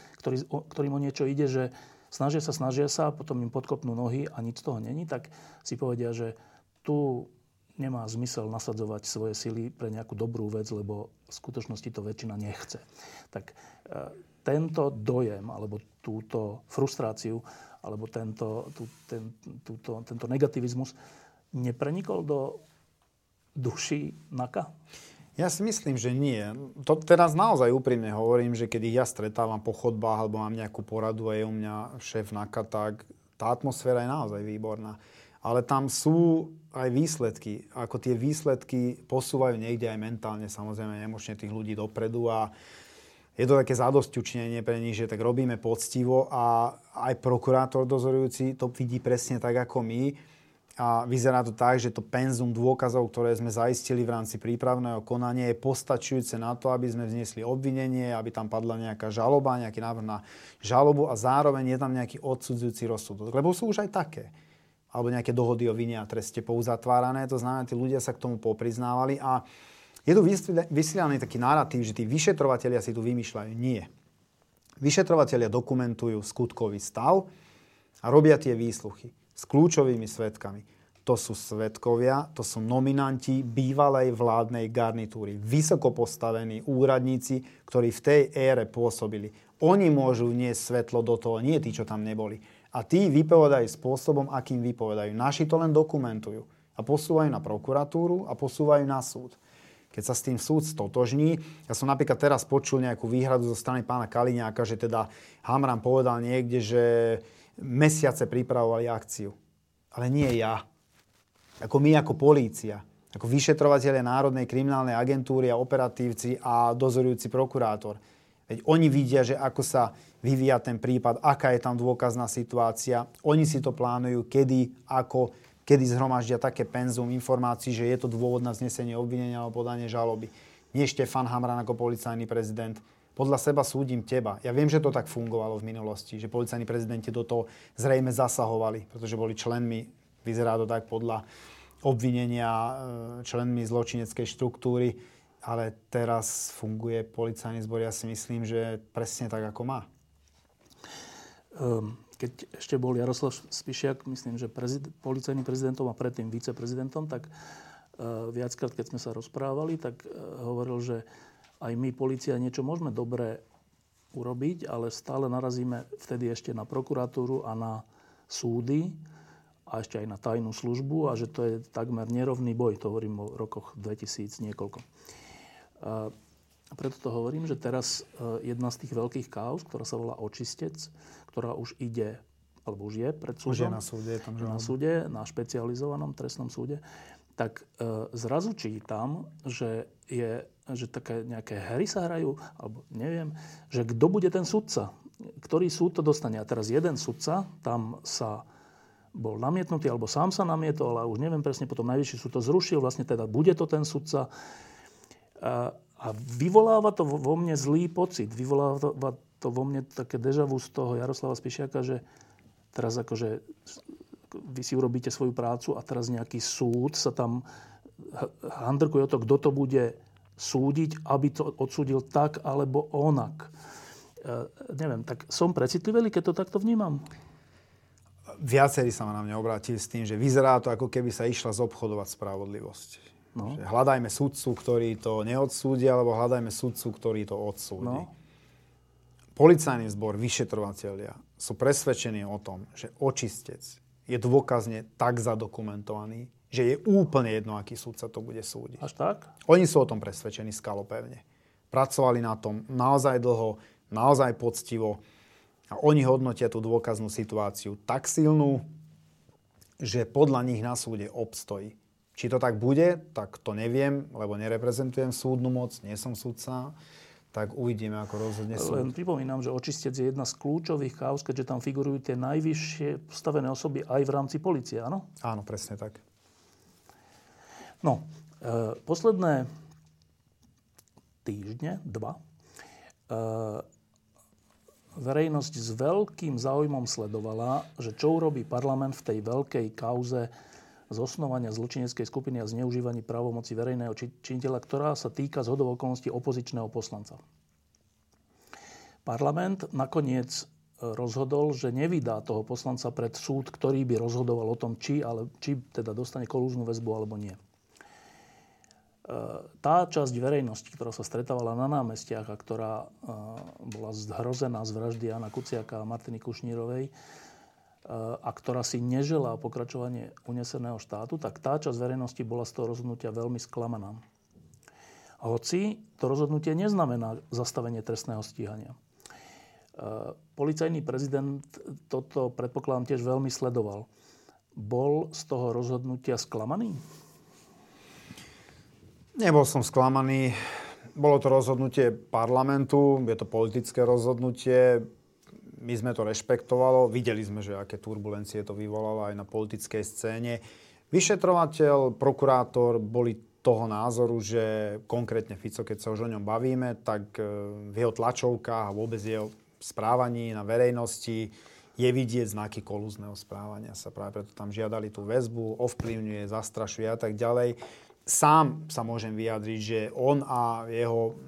ktorým o niečo ide, že snažia sa a potom im podkopnú nohy a nič z toho není, tak si povedia, že tu nemá zmysel nasadzovať svoje sily pre nejakú dobrú vec, lebo v skutočnosti to väčšina nechce. Tak tento dojem, alebo túto frustráciu, alebo tento negativizmus neprenikol do duši NAKA? Ja si myslím, že nie. To teraz naozaj úprimne hovorím, že keď ich ja stretávam po chodbách alebo mám nejakú poradu a je u mňa šéf NAKA, tak tá atmosféra je naozaj výborná. Ale tam sú aj výsledky. Ako tie výsledky posúvajú niekde aj mentálne, samozrejme, emočne tých ľudí dopredu a je to také zadosťučnenie pre nich, že tak robíme poctivo a aj prokurátor dozorujúci to vidí presne tak ako my. A vyzerá to tak, že to penzum dôkazov, ktoré sme zaistili v rámci prípravného konania, je postačujúce na to, aby sme vznesli obvinenie, aby tam padla nejaká žaloba, nejaký návrh na žalobu a zároveň je tam nejaký odsudzujúci rozsudok. Lebo sú už aj také. Alebo nejaké dohody o vine a treste pouzatvárané. To znamená, tí ľudia sa k tomu popriznávali a je tu vysielaný taký narratív, že tí vyšetrovatelia si tu vymýšľajú. Nie. Vyšetrovatelia dokumentujú skutkový stav a robia tie výsluchy s kľúčovými svedkami. To sú svedkovia, to sú nominanti bývalej vládnej garnitúry, vysoko postavení úradníci, ktorí v tej ére pôsobili. Oni môžu vniesť svetlo do toho, nie tí, čo tam neboli. A tí vypovedajú spôsobom, akým vypovedajú. Naši to len dokumentujú a posúvajú na prokuratúru a posúvajú na súd. Keď sa s tým súd stotožní, ja som napríklad teraz počul nejakú výhradu zo strany pána Kaliňáka, že teda Hamran povedal niekde, že mesiace pripravovali akciu. Ale nie ja. Ako my, ako polícia. Ako vyšetrovateľe Národnej kriminálnej agentúry a operatívci a dozorujúci prokurátor. Veď oni vidia, že ako sa vyvíja ten prípad, aká je tam dôkazná situácia. Oni si to plánujú, kedy, ako, kedy zhromaždia také penzum informácií, že je to dôvod na vznesenie obvinenia alebo podanie žaloby. Nie Štefan Hamran ako policajný prezident. Podľa seba súdim teba. Ja viem, že to tak fungovalo v minulosti, že policajní prezidenti do toho zrejme zasahovali, pretože boli členmi, vyzerá to tak podľa obvinenia, členmi zločineckej štruktúry, ale teraz funguje policajný zbor, ja si myslím, že presne tak, ako má. Keď ešte bol Jaroslav Spišiak, myslím, že policajným prezidentom a predtým viceprezidentom, tak viackrát, keď sme sa rozprávali, tak hovoril, že aj my, polícia, niečo môžeme dobre urobiť, ale stále narazíme vtedy ešte na prokuratúru a na súdy a ešte aj na tajnú službu a že to je takmer nerovný boj. To hovorím o rokoch 2000 niekoľko. Preto to hovorím, že teraz jedna z tých veľkých káuz, ktorá sa volá Očistec, ktorá už ide, alebo už je pred súdom. Už je na súde. Je tam na súde, na špecializovanom trestnom súde. Tak zrazu čítam, že také nejaké hry sa hrajú, alebo neviem, že kto bude ten sudca, ktorý súd to dostane. A teraz jeden sudca, tam sa bol namietnutý, alebo sám sa namietol, ale už neviem presne, potom najvyšší súd to zrušil, vlastne teda bude to ten sudca. A vyvoláva to vo mne zlý pocit, vyvoláva to vo mne také deja vu z toho Jaroslava Spišiaka, že teraz akože vy si urobíte svoju prácu a teraz nejaký súd sa tam handrkuje o to, kto to bude súdiť, aby to odsúdil tak alebo onak. Neviem, tak som precitlivý, keď to takto vnímam? Viacerí sa na mňa obrátili s tým, že vyzerá to, ako keby sa išla zobchodovať spravodlivosť. No. Hľadajme sudcu, ktorý to neodsúdi, alebo hľadajme sudcu, ktorý to odsúdi. No. policajný zbor, vyšetrovatelia sú presvedčení o tom, že Očistec je dôkazne tak zadokumentovaný, že je úplne jedno, aký súdca to bude súdiť. Až tak? Oni sú o tom presvedčení skalopevne. Pracovali na tom naozaj dlho, naozaj poctivo a oni hodnotia tú dôkaznú situáciu tak silnú, že podľa nich na súde obstojí. Či to tak bude, tak to neviem, lebo nereprezentujem súdnu moc, nie som súdca. Tak uvidíme, ako rozhodne súd. Len pripomínam, že Očistec je jedna z kľúčových káuz, keďže tam figurujú tie najvyššie postavené osoby aj v rámci polície, áno? Áno, presne tak. No, posledné týždne, dva, verejnosť s veľkým záujmom sledovala, že čo urobí parlament v tej veľkej kauze zosnovania zločineckej skupiny a zneužívaní právomoci verejného činiteľa, ktorá sa týka zhodou okolností opozičného poslanca. Parlament nakoniec rozhodol, že nevydá toho poslanca pred súd, ktorý by rozhodoval o tom, či teda dostane kolúznu väzbu alebo nie. Tá časť verejnosti, ktorá sa stretávala na námestiach a ktorá bola zhrozená z vraždy Jana Kuciaka a Martiny Kušnírovej, a ktorá si neželá pokračovanie uneseného štátu, tak tá časť verejnosti bola z toho rozhodnutia veľmi sklamaná. Hoci to rozhodnutie neznamená zastavenie trestného stíhania. Policajný prezident toto, predpokladám, tiež veľmi sledoval. Bol z toho rozhodnutia sklamaný? Nebol som sklamaný. Bolo to rozhodnutie parlamentu, je to politické rozhodnutie. My sme to rešpektovalo, videli sme, že aké turbulencie to vyvolalo aj na politickej scéne. Vyšetrovateľ, prokurátor boli toho názoru, že konkrétne Fico, keď sa už o ňom bavíme, tak v jeho tlačovkách a vôbec jeho správaní na verejnosti je vidieť znaky kolúzneho správania sa. Práve preto tam žiadali tú väzbu, ovplyvňuje, zastrašuje a tak ďalej. Sám sa môžem vyjadriť, že on a jeho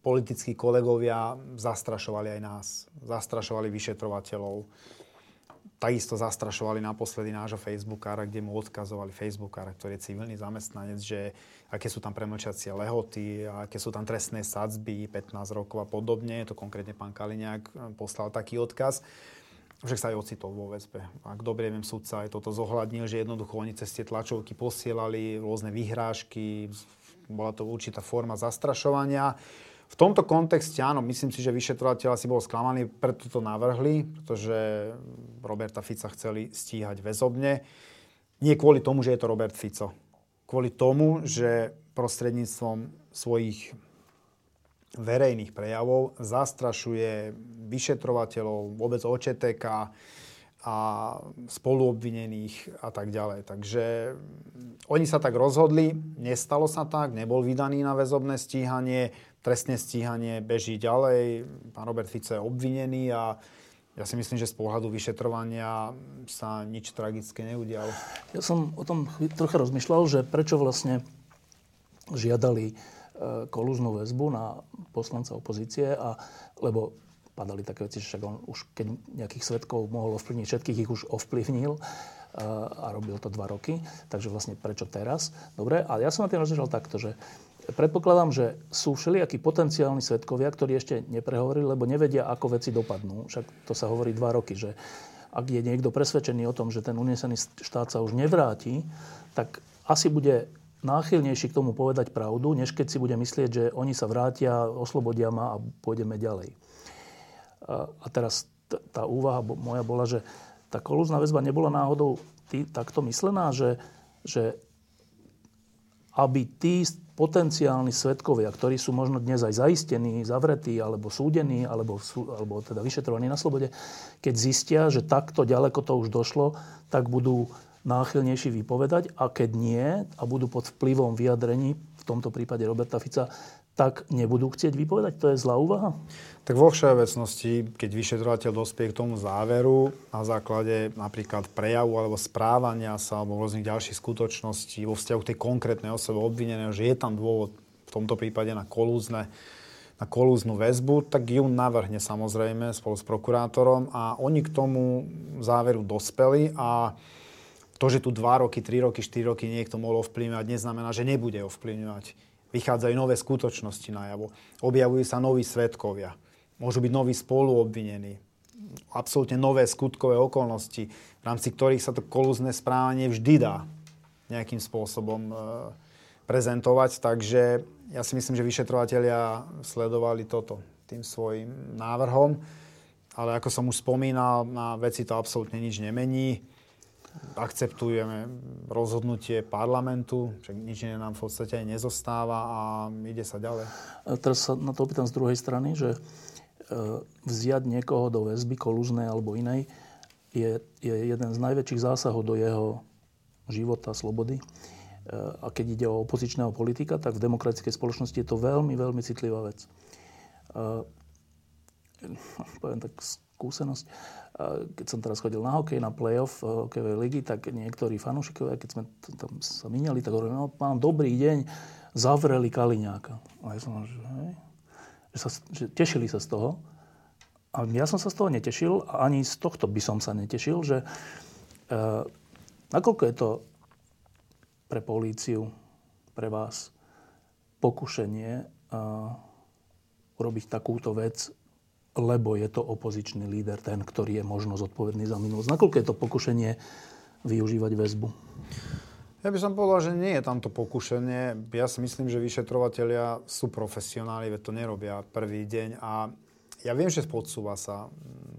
politickí kolegovia zastrašovali aj nás. Zastrašovali vyšetrovateľov. Takisto zastrašovali naposledy nášho Facebookára, kde mu odkazovali Facebookára, ktorý je civilný zamestnanec, že aké sú tam premlčacie lehoty, aké sú tam trestné sadzby, 15 rokov a podobne. To konkrétne pán Kaliňák poslal taký odkaz. Však sa aj ocitol vo väzbe. Ak dobre viem, súdca aj toto zohľadnil, že jednoducho oni cez tie tlačovky posielali rôzne vyhrážky. Bola to určitá forma zastrašovania. V tomto kontexte, áno, myslím si, že vyšetrovateľ asi bol sklamaný, preto to navrhli, pretože Roberta Fica chceli stíhať väzobne. Nie kvôli tomu, že je to Robert Fico. Kvôli tomu, že prostredníctvom svojich verejných prejavov zastrašuje vyšetrovateľov, vôbec OČTK a spoluobvinených a tak ďalej. Takže oni sa tak rozhodli, nestalo sa tak, nebol vydaný na väzobné stíhanie, trestné stíhanie beží ďalej. Pán Robert Fico je obvinený a ja si myslím, že z pohľadu vyšetrovania sa nič tragické neudialo. Ja som o tom trocha rozmýšľal, že prečo vlastne žiadali kolúznú väzbu na poslanca opozície, a lebo padali také veci, že však on už keď nejakých svedkov mohol ovplyvniť, všetkých ich už ovplyvnil a robil to 2 roky. Takže vlastne prečo teraz? Dobre, ale ja som na tým rozmýšľal takto, že predpokladám, že sú všelijakí potenciálni svedkovia, ktorí ešte neprehovorili, lebo nevedia, ako veci dopadnú. Však to sa hovorí 2 roky, že ak je niekto presvedčený o tom, že ten unesený štát sa už nevráti, tak asi bude náchylnejší k tomu povedať pravdu, než keď si bude myslieť, že oni sa vrátia, oslobodia ma a pôjdeme ďalej. A teraz tá úvaha moja bola, že tá kolúzna väzba nebola náhodou takto myslená, že aby tí potenciálni svedkovia, ktorí sú možno dnes aj zaistení, zavretí, alebo súdení, alebo teda vyšetrovaní na slobode, keď zistia, že takto ďaleko to už došlo, tak budú náchylnejší vypovedať, a keď nie a budú pod vplyvom vyjadrení, v tomto prípade Roberta Fica, tak nebudú chcieť vypovedať? To je zlá úvaha? Tak vo všeobecnosti, keď vyšetrovateľ dospie k tomu záveru na základe napríklad prejavu alebo správania sa alebo rôznych ďalších skutočností vo vzťahu k tej konkrétnej osobe obvineného, že je tam dôvod v tomto prípade na kolúznu väzbu, tak ju navrhne samozrejme spolu s prokurátorom a oni k tomu záveru dospeli a to, že tu 2 roky, 3 roky, 4 roky niekto mohol ovplyvňovať, neznamená, že nebude ovplyvňovať. Vychádzajú nové skutočnosti najavo. Objavujú sa noví svedkovia. Môžu byť noví spoluobvinení. Absolútne nové skutkové okolnosti, v rámci ktorých sa to kolúzne správanie vždy dá nejakým spôsobom prezentovať. Takže ja si myslím, že vyšetrovatelia sledovali toto tým svojim návrhom. Ale ako som už spomínal, na veci to absolútne nič nemení. Akceptujeme rozhodnutie parlamentu, však nič iné nám v podstate aj nezostáva a ide sa ďalej. A teraz sa na to opýtam z druhej strany, že vziať niekoho do väzby, kolúznej alebo inej, je jeden z najväčších zásahov do jeho života, slobody. A keď ide o opozičného politika, tak v demokratickej spoločnosti je to veľmi, veľmi citlivá vec. Poviem tak skúsenosť. Keď som teraz chodil na hokej, na play-off hokejovej ligy, tak niektorí fanúšikovia, keď sme tam sa mineli, tak hovorili, no pán, dobrý deň, zavreli Kaliňáka. A ja som že tešili sa z toho. A ja som sa z toho netešil a ani z tohto by som sa netešil, že nakoľko je to pre políciu, pre vás pokušenie urobiť takúto vec, lebo je to opozičný líder, ten, ktorý je možno zodpovedný za minulosť. Nakoľko je to pokušenie využívať väzbu? Ja by som povedal, že nie je tam to pokušenie. Ja si myslím, že vyšetrovatelia sú profesionáli, veď to nerobia prvý deň. A ja viem, že podsúva sa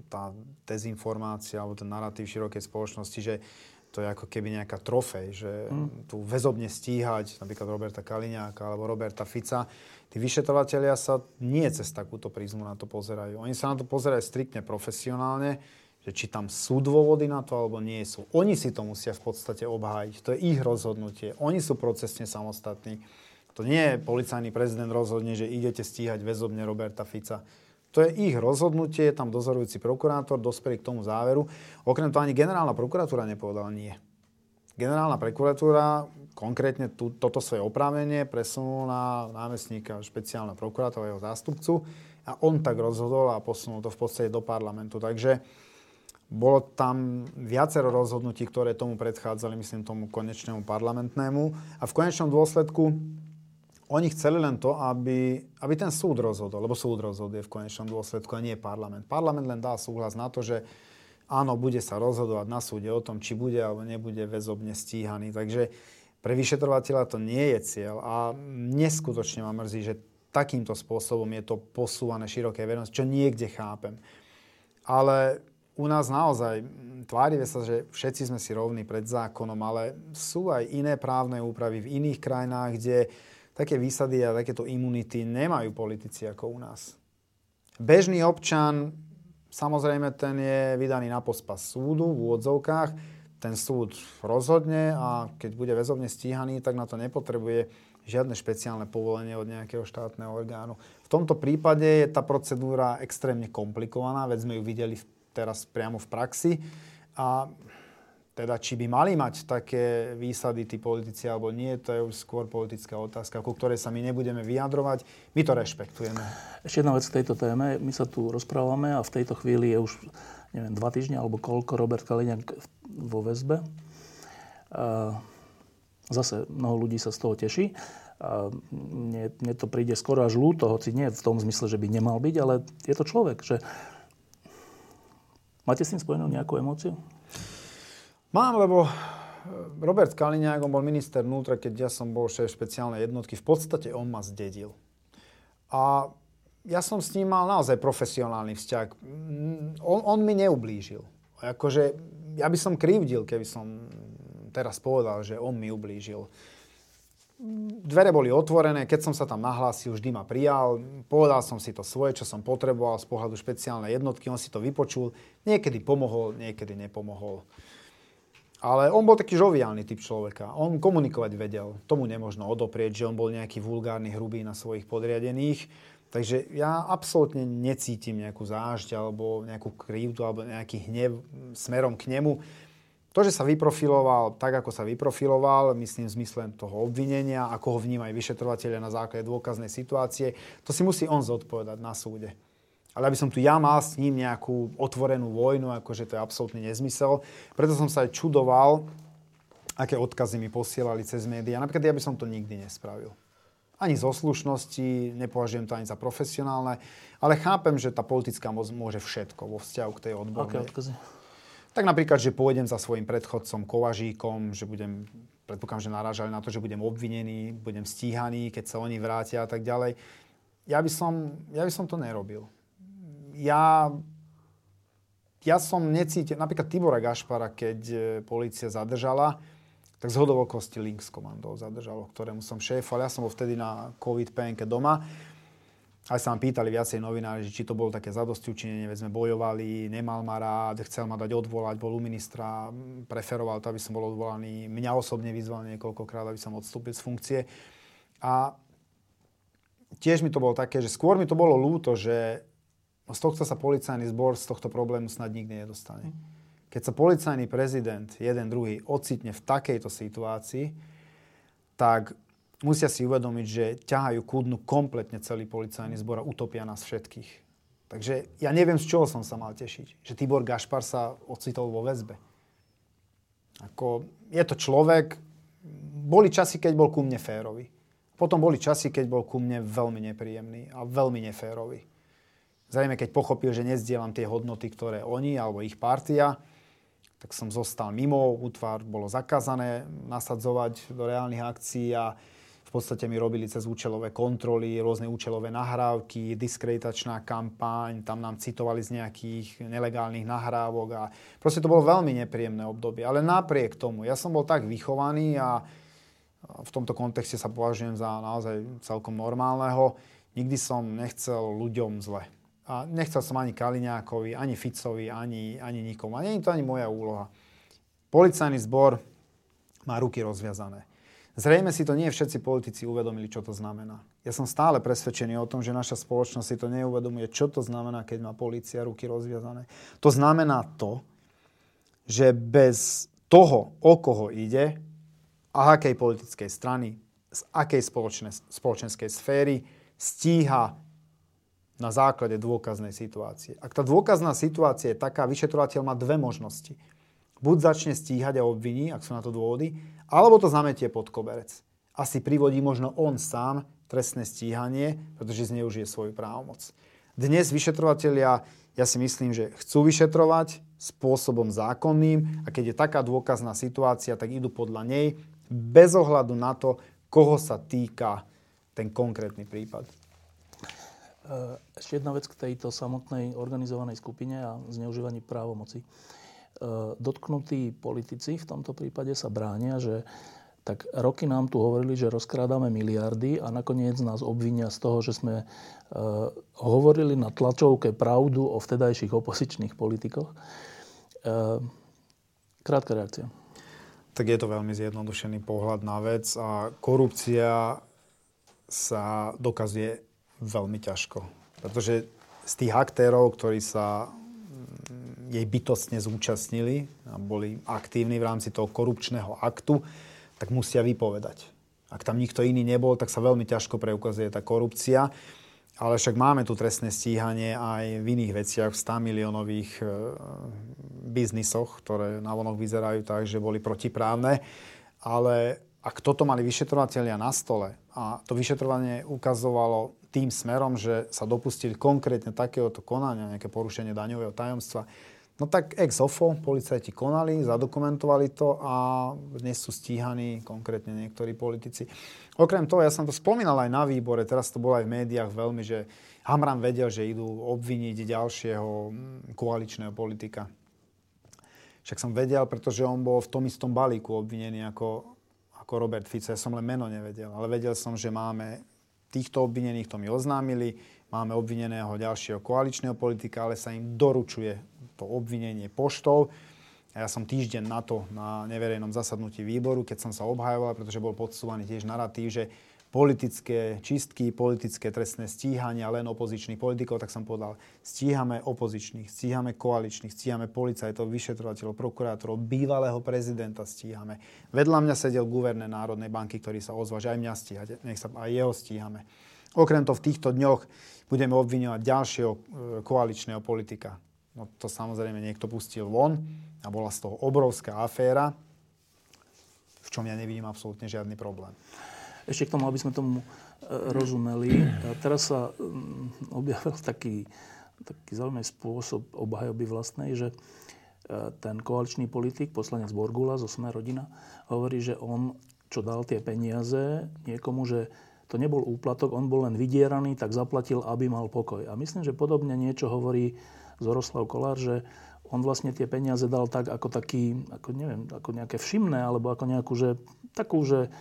tá dezinformácia alebo ten narratív širokej spoločnosti, že to je ako keby nejaká trofej, že tu väzobne stíhať napríklad Roberta Kaliňáka alebo Roberta Fica. Tí vyšetrovatelia sa nie cez takúto prízmu na to pozerajú. Oni sa na to pozerajú striktne profesionálne, že či tam sú dôvody na to, alebo nie sú. Oni si to musia v podstate obhájiť. To je ich rozhodnutie. Oni sú procesne samostatní. To nie je policajný prezident rozhodne, že idete stíhať väzobne Roberta Fica. To je ich rozhodnutie, je tam dozorujúci prokurátor, dospeli k tomu záveru. Okrem toho ani generálna prokuratúra nepovedala nie. Generálna prokuratúra konkrétne toto svoje oprávnenie presunula na námestníka špeciálneho prokurátora, jeho zástupcu a on tak rozhodol a posunul to v podstate do parlamentu. Takže bolo tam viacero rozhodnutí, ktoré tomu predchádzali, myslím, tomu konečnému parlamentnému. A v konečnom dôsledku oni chceli len to, aby ten súd rozhodol, lebo súd rozhoduje v konečnom dôsledku a nie parlament. Parlament len dá súhlas na to, že áno, bude sa rozhodovať na súde o tom, či bude alebo nebude väzobne stíhaný. Takže pre vyšetrovateľa to nie je cieľ a neskutočne ma mrzí, že takýmto spôsobom je to posúvané širokej verejnosti, čo niekde chápem. Ale u nás naozaj tvárime sa, že všetci sme si rovní pred zákonom, ale sú aj iné právne úpravy v iných krajinách, kde také výsady a takéto imunity nemajú politici ako u nás. Bežný občan, samozrejme ten je vydaný na pospas súdu v úvodzovkách, ten súd rozhodne a keď bude väzobne stíhaný, tak na to nepotrebuje žiadne špeciálne povolenie od nejakého štátneho orgánu. V tomto prípade je tá procedúra extrémne komplikovaná, veď sme ju videli teraz priamo v praxi. A teda, či by mali mať také výsady tí politici, alebo nie, to je už skôr politická otázka, ku ktorej sa my nebudeme vyjadrovať. My to rešpektujeme. Ešte jedna vec k tejto téme. My sa tu rozprávame a v tejto chvíli je už, neviem, 2 týždne, alebo koľko Robert Kaliňák vo väzbe. Zase mnoho ľudí sa z toho teší. Mne to príde skoro až ľúto, hoci nie v tom zmysle, že by nemal byť, ale je to človek, že... Máte s tým spojenú nejakú emóciu? Mám, lebo Robert Kaliňák, on bol minister vnútra, keď ja som bol šéf špeciálnej jednotky. V podstate on ma zdedil. A ja som s ním mal naozaj profesionálny vzťah. On mi neublížil. Akože ja by som krivdil, keby som teraz povedal, že on mi ublížil. Dvere boli otvorené, keď som sa tam nahlásil, vždy ma prijal, povedal som si to svoje, čo som potreboval z pohľadu špeciálnej jednotky, on si to vypočul, niekedy pomohol, niekedy nepomohol. Ale on bol taký žoviálny typ človeka, on komunikovať vedel, tomu nemožno odoprieť, že on bol nejaký vulgárny, hrubý na svojich podriadených, takže ja absolútne necítim nejakú zášť alebo nejakú krivdu alebo nejaký hnev smerom k nemu. To, že sa vyprofiloval tak, ako sa vyprofiloval, myslím v zmysle toho obvinenia, ako ho vnímajú vyšetrovatelia na základe dôkaznej situácie, to si musí on zodpovedať na súde. Ale aby som tu ja mal s ním nejakú otvorenú vojnu, akože to je absolútny nezmysel. Preto som sa aj čudoval, aké odkazy mi posielali cez médiá. Napríklad ja by som to nikdy nespravil. ani zo slušnosti, nepovažujem to ani za profesionálne, ale chápem, že tá politická moc môže všetko vo vzťahu k tej odbornej. Aké odkazy? Tak napríklad, že pôjdem za svojím predchodcom Kovažíkom, že budem, predpokladám, že narážali na to, že budem obvinený, budem stíhaný, keď sa oni vrátia a tak ďalej. Ja by som to nerobil. Ja som necítil, napríklad Tibora Gašpara, keď polícia zadržala, tak z hodovokosti Link s komandou zadržalo, ktorému som šéfal. Ja som bol vtedy na COVID PNK doma. Aj sa ma pýtali viacej novinári, či to bolo také zadosťučinenie, veď sme bojovali, nemal ma rád, chcel ma dať odvolať, bol u ministra, preferoval to, aby som bol odvolaný. Mňa osobne vyzval niekoľkokrát, aby som odstúpil z funkcie. A tiež mi to bolo také, že skôr mi to bolo ľúto, že z tohto sa policajný zbor, z tohto problému snad nikdy nedostane. Keď sa policajný prezident, jeden druhý, ocitne v takejto situácii, tak musia si uvedomiť, že ťahajú kúdnu kompletne celý policajný zbor a utopia nás všetkých. Takže ja neviem, z čoho som sa mal tešiť. Že Tibor Gašpar sa ocitol vo väzbe. Ako, je to človek, boli časy, keď bol ku mne férový. Potom boli časy, keď bol ku mne veľmi nepríjemný a veľmi neférový. Zrejme, keď pochopil, že nezdielam tie hodnoty, ktoré oni alebo ich partia, tak som zostal mimo, útvar bolo zakázané nasadzovať do reálnych akcií a v podstate mi robili cez účelové kontroly, rôzne účelové nahrávky, diskreditačná kampaň, tam nám citovali z nejakých nelegálnych nahrávok a proste to bolo veľmi nepríjemné obdobie. Ale napriek tomu, ja som bol tak vychovaný a v tomto kontexte sa považujem za naozaj celkom normálneho, nikdy som nechcel ľuďom zle. A nechcel som ani Kaliňákovi, ani Ficovi, ani nikomu. A nie je to ani moja úloha. Policajný zbor má ruky rozviazané. Zrejme si to nie všetci politici uvedomili, čo to znamená. Ja som stále presvedčený o tom, že naša spoločnosť si to neuvedomuje, čo to znamená, keď má polícia ruky rozviazané. To znamená to, že bez toho, o koho ide, a akej politickej strany, z akej spoločenskej sféry stíha na základe dôkaznej situácie. Ak tá dôkazná situácia je taká, vyšetrovateľ má dve možnosti. Buď začne stíhať a obviní, ak sú na to dôvody, alebo to zametie pod koberec. A si privodí možno on sám trestné stíhanie, pretože zneužije svoju právomoc. Dnes vyšetrovatelia, ja si myslím, že chcú vyšetrovať spôsobom zákonným a keď je taká dôkazná situácia, tak idú podľa nej bez ohľadu na to, koho sa týka ten konkrétny prípad. Ešte jedna vec k tejto samotnej organizovanej skupine a zneužívaní právomoci. Dotknutí politici v tomto prípade sa bránia, že tak roky nám tu hovorili, že rozkrádame miliardy a nakoniec nás obvinia z toho, že sme hovorili na tlačovke pravdu o vtedajších opozičných politikoch. Krátka reakcia. Tak je to veľmi zjednodušený pohľad na vec a korupcia sa dokazuje veľmi ťažko. Pretože z tých aktérov, ktorí sa jej bytostne zúčastnili a boli aktívni v rámci toho korupčného aktu, tak musia vypovedať. Ak tam nikto iný nebol, tak sa veľmi ťažko preukazuje tá korupcia. Ale však máme tu trestné stíhanie aj v iných veciach, v 100 miliónových biznisoch, ktoré navonok vyzerajú tak, že boli protiprávne. Ale ak toto mali vyšetrovatelia na stole a to vyšetrovanie ukazovalo tým smerom, že sa dopustili konkrétne takéhoto konania, nejaké porušenie daňového tajomstva, no tak ex offo policajti konali, zadokumentovali to a dnes sú stíhaní konkrétne niektorí politici. Okrem toho, ja som to spomínal aj na výbore, teraz to bolo aj v médiách veľmi, že Hamran vedel, že idú obviniť ďalšieho koaličného politika. Však som vedel, pretože on bol v tom istom balíku obvinený ako Robert Fico. Ja som len meno nevedel, ale vedel som, že máme týchto obvinených, to mi oznámili, máme obvineného ďalšieho koaličného politika, ale sa im doručuje to obvinenie poštou. A ja som týždeň na to na neverejnom zasadnutí výboru, keď som sa obhajoval, pretože bol podsúvaný tiež narratív, že politické čistky, politické trestné stíhania len opozičných politikov, tak som povedal, stíhame opozičných, stíhame koaličných, stíhame policajtov, vyšetrovateľov, prokurátorov, bývalého prezidenta stíhame. Vedľa mňa sedel guvernér Národnej banky, ktorý sa ozval, že aj mňa stíhať, nech sa aj jeho stíhame. Okrem toho v týchto dňoch budeme obviňovať ďalšieho koaličného politika. No to samozrejme niekto pustil von a bola z toho obrovská aféra, v čom ja nevidím absolútne žiadny problém. Ešte k tomu, aby sme tomu rozumeli. Teraz sa objavil taký zaujímavý spôsob obhajoby vlastnej, že ten koaličný politik, poslanec Borgula zo Sme rodina, hovorí, že on, čo dal tie peniaze niekomu, že to nebol úplatok, on bol len vydieraný, tak zaplatil, aby mal pokoj. A myslím, že podobne niečo hovorí Zoroslav Kolár, že on vlastne tie peniaze dal tak, ako taký, ako neviem, ako nejaké všimné, alebo ako nejakú, že takú, že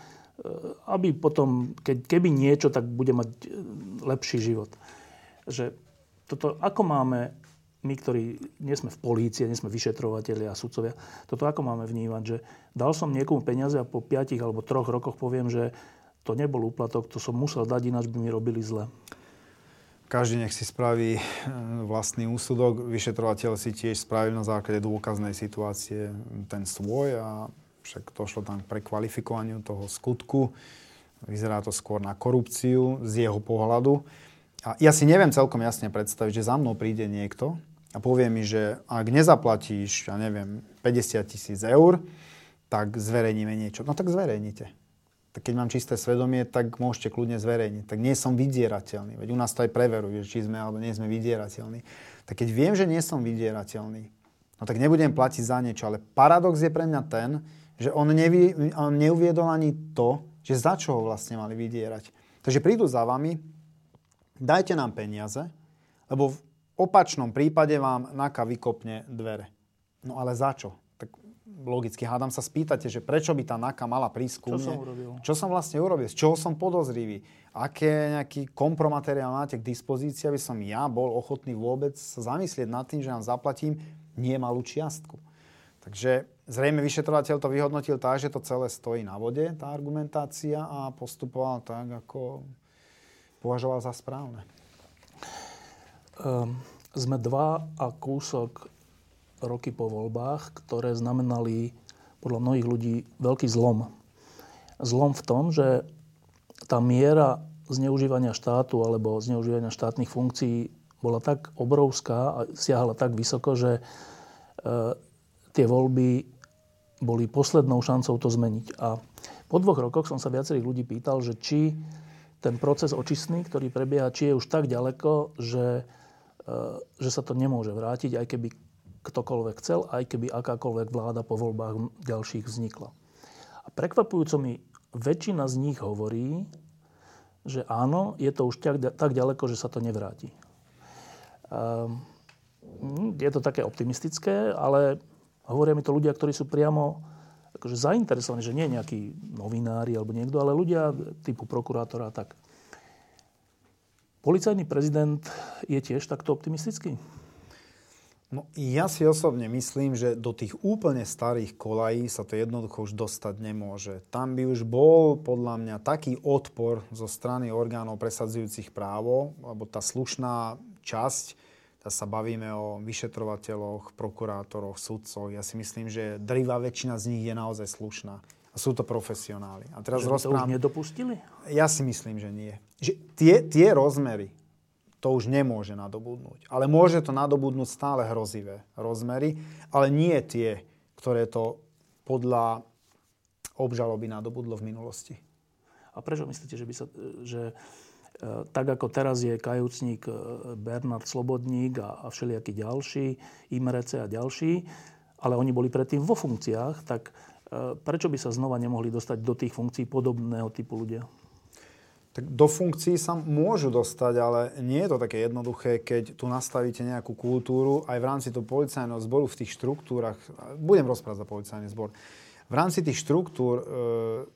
aby potom, keby niečo, tak bude mať lepší život. Že toto, ako máme my, ktorí nie sme v polícii, nie sme vyšetrovatelia a sudcovia, toto ako máme vnímať, že dal som niekomu peniaze a po 5 alebo 3 rokoch poviem, že to nebol úplatok, to som musel dať, ináč by mi robili zle. Každý nech si spraví vlastný úsudok. Vyšetrovateľ si tiež spravil na základe dôkaznej situácie ten svoj a však to šlo tam k prekvalifikovaniu toho skutku. Vyzerá to skôr na korupciu z jeho pohľadu. A ja si neviem celkom jasne predstaviť, že za mnou príde niekto a povie mi, že ak nezaplatíš, ja neviem, 50 000 eur, tak zverejníme niečo. No tak zverejnite. Tak keď mám čisté svedomie, tak môžete kľudne zverejniť. Tak nie som vydierateľný. Veď u nás to aj preverujú, či sme alebo nie sme vydierateľní. Tak keď viem, že nie som vydierateľný, no tak nebudem platiť za niečo. Ale paradox je pre mňa ten, že on neuviedol ani to, že za čo ho vlastne mali vydierať. Takže prídu za vami, dajte nám peniaze, lebo v opačnom prípade vám NAKA vykopne dvere. No ale za čo? Tak logicky hádam sa spýtate, že prečo by tá NAKA mala prísť ku mne? Čo som vlastne urobil? Z čoho som podozrivý? Aké nejaký kompromateriál máte k dispozícii, aby som ja bol ochotný vôbec sa zamyslieť nad tým, že vám zaplatím nemalú čiastku? Takže zrejme vyšetrovateľ to vyhodnotil tak, že to celé stojí na vode, tá argumentácia, a postupoval tak, ako považoval za správne. Sme 2 a kúsok roky po voľbách, ktoré znamenali podľa mnohých ľudí veľký zlom. Zlom v tom, že tá miera zneužívania štátu alebo zneužívania štátnych funkcií bola tak obrovská a siahala tak vysoko, že tie voľby boli poslednou šancou to zmeniť. A po 2 rokoch som sa viacerých ľudí pýtal, že či ten proces očistný, ktorý prebieha, či je už tak ďaleko, že sa to nemôže vrátiť, aj keby ktokoľvek chcel, aj keby akákoľvek vláda po voľbách ďalších vznikla. A prekvapujúco mi väčšina z nich hovorí, že áno, je to už tak ďaleko, že sa to nevráti. Je to také optimistické, ale hovoria mi to ľudia, ktorí sú priamo akože zainteresovaní, že nie nejakí novinári alebo niekto, ale ľudia typu prokurátora a tak. Policajný prezident je tiež takto optimistický? No, ja si osobne myslím, že do tých úplne starých kolají sa to jednoducho už dostať nemôže. Tam by už bol podľa mňa taký odpor zo strany orgánov presadzujúcich právo, alebo tá slušná časť. Teraz sa bavíme o vyšetrovateľoch, prokurátoroch, sudcoch. Ja si myslím, že drvivá väčšina z nich je naozaj slušná. A sú to profesionáli. A teraz už nedopustili? Ja si myslím, že nie. Že tie rozmery to už nemôže nadobudnúť. Ale môže to nadobudnúť stále hrozivé rozmery, ale nie tie, ktoré to podľa obžaloby nadobudlo v minulosti. A prečo myslíte, že tak ako teraz je kajúcník Bernard Slobodník a všelijakí ďalší, Imrece a ďalší, ale oni boli predtým vo funkciách, tak prečo by sa znova nemohli dostať do tých funkcií podobného typu ľudia? Tak do funkcií sa môžu dostať, ale nie je to také jednoduché, keď tu nastavíte nejakú kultúru aj v rámci toho policajného zboru v tých štruktúrach. Budem rozprávať za policajný zbor. V rámci tých štruktúr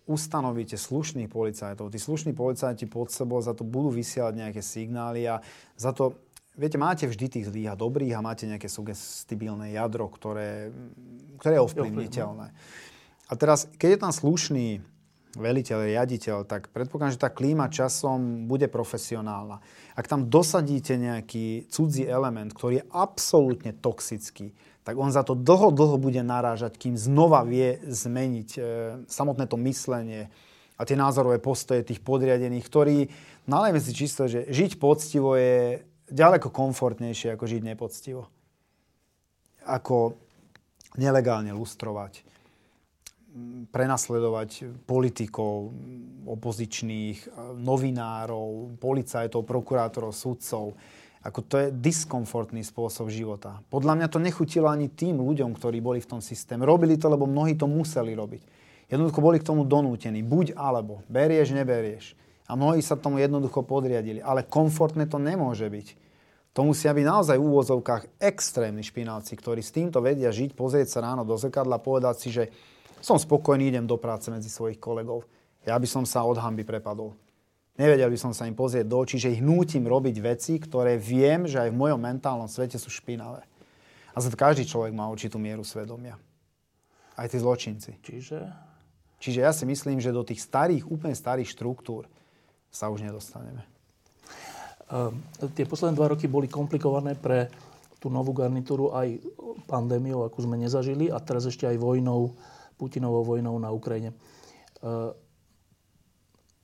ustanovíte slušných policajtov. Tí slušní policajti pod sebou za to budú vysielať nejaké signály a za to, viete, máte vždy tých zlých a dobrých a máte nejaké sugestibilné jadro, ktoré je ovplyvniteľné. A teraz, keď je tam slušný veliteľ, riaditeľ, tak predpokladám, že tá klíma časom bude profesionálna. Ak tam dosadíte nejaký cudzí element, ktorý je absolútne toxický, tak on za to dlho bude narážať, kým znova vie zmeniť samotné to myslenie a tie názorové postoje tých podriadených, ktorí, nalejme si čisto, že žiť poctivo je ďaleko komfortnejšie, ako žiť nepoctivo. Ako nelegálne lustrovať. prenasledovať politikov, opozičných, novinárov, policajtov, prokurátorov, sudcov. Ako to je diskomfortný spôsob života. Podľa mňa to nechutilo ani tým ľuďom, ktorí boli v tom systéme. Robili to, lebo mnohí to museli robiť. Jednoducho boli k tomu donútení. Buď alebo. Berieš, neberieš. A mnohí sa tomu jednoducho podriadili. Ale komfortné to nemôže byť. To musia byť naozaj v úvozovkách extrémni špinavci, ktorí s týmto vedia žiť, pozrieť sa ráno do zrkadla, povedať si, že som spokojný, idem do práce medzi svojich kolegov. Ja by som sa od hanby prepadol. Nevedel by som sa im pozrieť do očí, že ich nútim robiť veci, ktoré viem, že aj v mojom mentálnom svete sú špinavé. A za to každý človek má určitú mieru svedomia. Aj tí zločinci. Čiže ja si myslím, že do tých starých, úplne starých štruktúr sa už nedostaneme. Tie posledné 2 roky boli komplikované pre tú novú garnitúru aj pandémiou, akú sme nezažili, a teraz ešte aj vojnou, Putinovou vojnou na Ukrajine.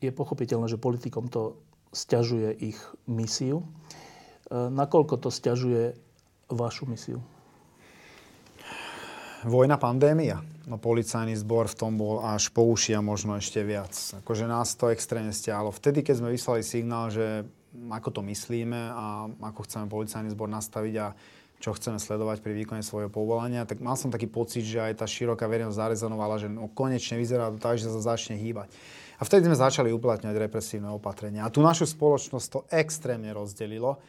Je pochopiteľné, že politikom to sťažuje ich misiu. Nakoľko to sťažuje vašu misiu? Vojna, pandémia. No, policajný zbor v tom bol až po uši a možno ešte viac. Akože nás to extrémne stiahlo. Vtedy, keď sme vyslali signál, že ako to myslíme a ako chceme policajný zbor nastaviť a čo chceme sledovať pri výkone svojho povolania, tak mal som taký pocit, že aj tá široká verejnosť zarezonovala, že no, konečne vyzerá to tak, že sa začne hýbať. A vtedy sme začali uplatňovať represívne opatrenia. A tú našu spoločnosť to extrémne rozdelilo.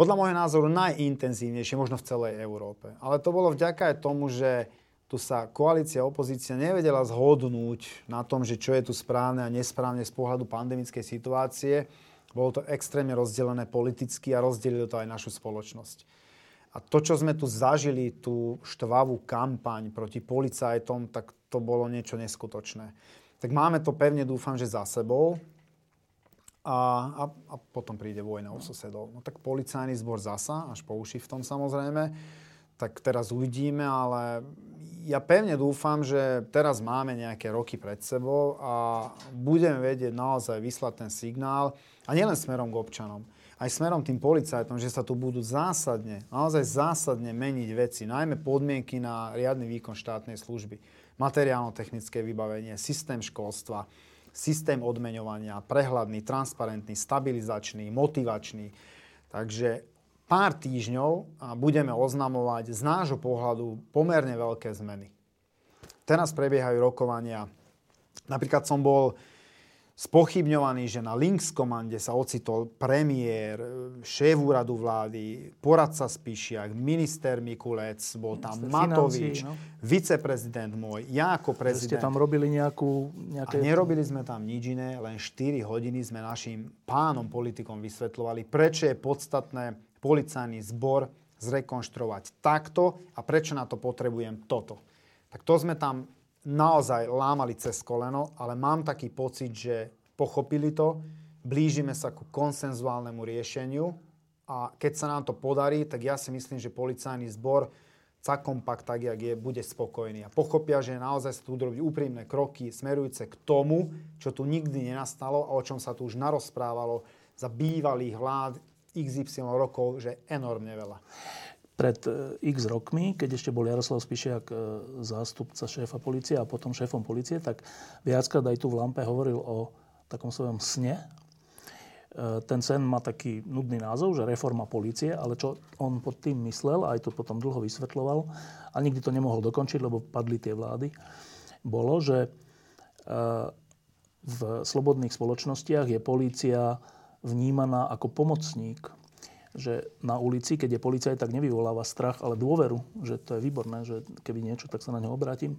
Podľa môjho názoru najintenzívnejšie, možno v celej Európe. Ale to bolo vďaka aj tomu, že tu sa koalícia a opozícia nevedela zhodnúť na tom, že čo je tu správne a nesprávne z pohľadu pandemickej situácie. Bolo to extrémne rozdelené politicky a rozdelilo to aj našu spoločnosť. A to, čo sme tu zažili, tú štvavú kampaň proti policajtom, tak to bolo niečo neskutočné. Tak máme to, pevne dúfam, že za sebou a potom príde vojna u susedov. No tak policajný zbor zasa, až po uši v tom samozrejme, tak teraz uvidíme, ale ja pevne dúfam, že teraz máme nejaké roky pred sebou a budeme vedieť naozaj vyslať ten signál, a nielen smerom k občanom, aj smerom tým policajtom, že sa tu budú zásadne, naozaj zásadne meniť veci, najmä podmienky na riadny výkon štátnej služby, materiálno-technické vybavenie, systém školstva, systém odmeňovania, prehľadný, transparentný, stabilizačný, motivačný. Takže pár týždňov a budeme oznamovať z nášho pohľadu pomerne veľké zmeny. Teraz prebiehajú rokovania. Napríklad som bol spochybňovaný, že na Links komande sa ocitol premiér, šéf úradu vlády, poradca Spišiak, minister Mikulec, bol tam Matovič, financí, no? Viceprezident môj, ja ako prezident. Ste tam robili nejaké... A nerobili sme tam nič iné, len 4 hodiny sme našim pánom politikom vysvetľovali, prečo je podstatné policajný zbor zrekonštruovať takto a prečo na to potrebujem toto. Tak to sme tam naozaj lámali cez koleno, ale mám taký pocit, že pochopili to, blížime sa ku konsenzuálnemu riešeniu a keď sa nám to podarí, tak ja si myslím, že policajný zbor cakompak, tak jak je, bude spokojný a pochopia, že naozaj sa tu budú robiť úprimné kroky smerujúce k tomu, čo tu nikdy nenastalo a o čom sa tu už narozprávalo za bývalých vlád XY rokov, že enormne veľa. Pred x rokmi, keď ešte bol Jaroslav Spišiak zástupca šéfa polície a potom šéfom polície, tak viackrát aj tu v Lampe hovoril o takom svojom sne. Ten sen má taký nudný názov, že reforma polície, ale čo on pod tým myslel, aj to potom dlho vysvetľoval a nikdy to nemohol dokončiť, lebo padli tie vlády, bolo, že v slobodných spoločnostiach je polícia vnímaná ako pomocník, že na ulici, keď je policaj, tak nevyvoláva strach, ale dôveru, že to je výborné, že keby niečo, tak sa na ňo obrátim.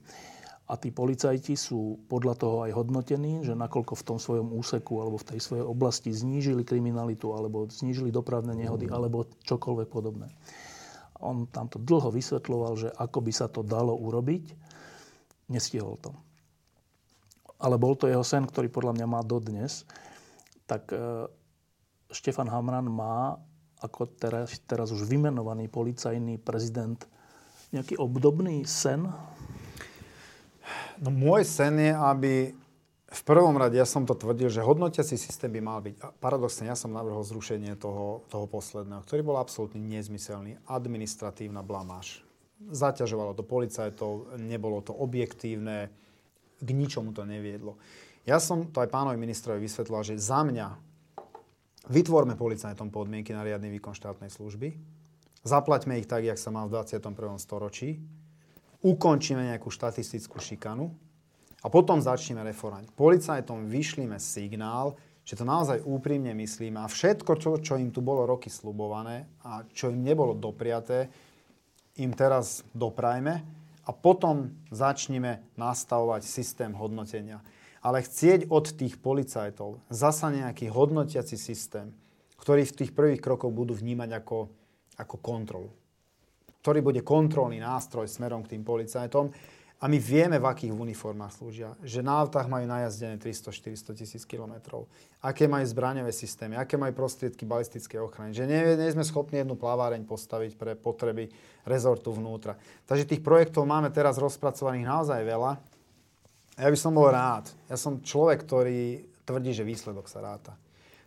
A tí policajti sú podľa toho aj hodnotení, že nakoľko v tom svojom úseku alebo v tej svojej oblasti znížili kriminalitu alebo znížili dopravné nehody alebo čokoľvek podobné. On tam to dlho vysvetľoval, že ako by sa to dalo urobiť, nestihol to. Ale bol to jeho sen, ktorý podľa mňa má dodnes. Tak Štefan Hamran má ako teraz už vymenovaný policajný prezident, nejaký obdobný sen? No, môj sen je, aby v prvom rade, ja som to tvrdil, že hodnotiaci systém by mal byť. A paradoxne, ja som navrhol zrušenie toho posledného, ktorý bol absolútne nezmyselný. Administratívna blamáž. Zaťažovalo to policajtov, nebolo to objektívne, K ničomu to neviedlo. Ja som to aj pánovi ministrovi vysvetlil, že za mňa vytvorme policajtom podmienky na riadny výkon štátnej služby, zaplaťme ich tak, jak sa má v 21. storočí, ukončíme nejakú štatistickú šikanu a potom začneme reformať. Policajtom vyšlime signál, že to naozaj úprimne myslíme a všetko, čo im tu bolo roky sľubované a čo im nebolo dopriaté, im teraz doprajme a potom začneme nastavovať systém hodnotenia. Ale chcieť od tých policajtov zasa nejaký hodnotiaci systém, ktorý v tých prvých krokoch budú vnímať ako kontrolu. Ktorý bude kontrolný nástroj smerom k tým policajtom. A my vieme, v akých uniformách slúžia. Že na autách majú najazdené 300-400 tisíc kilometrov. Aké majú zbraňové systémy, aké majú prostriedky balistické ochrany. Že nie sme schopní jednu plaváreň postaviť pre potreby rezortu vnútra. Takže tých projektov máme teraz rozpracovaných naozaj veľa. Ja by som bol rád. Ja som človek, ktorý tvrdí, že výsledok sa ráta.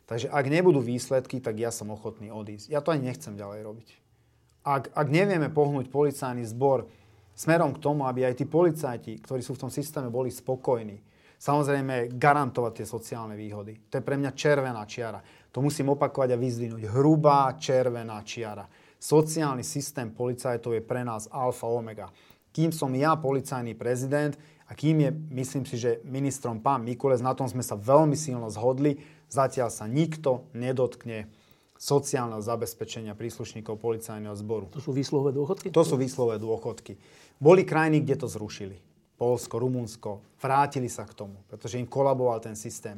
Takže ak nebudú výsledky, tak ja som ochotný odísť. Ja to aj nechcem ďalej robiť. Ak nevieme pohnúť policajný zbor smerom k tomu, aby aj tí policajti, ktorí sú v tom systéme, boli spokojní, samozrejme garantovať tie sociálne výhody. To je pre mňa červená čiara. To musím opakovať a vyzdvihnúť. Hrubá červená čiara. Sociálny systém policajtov je pre nás alfa omega. Kým som ja policajný prezident, a kým je, myslím si, že ministrom pán Mikulec, na tom sme sa veľmi silno zhodli, zatiaľ sa nikto nedotkne sociálneho zabezpečenia príslušníkov policajného zboru. To sú výsluhové dôchodky? To sú výsluhové dôchodky. Boli krajiny, kde to zrušili. Poľsko, Rumunsko. Vrátili sa k tomu, pretože im kolaboval ten systém.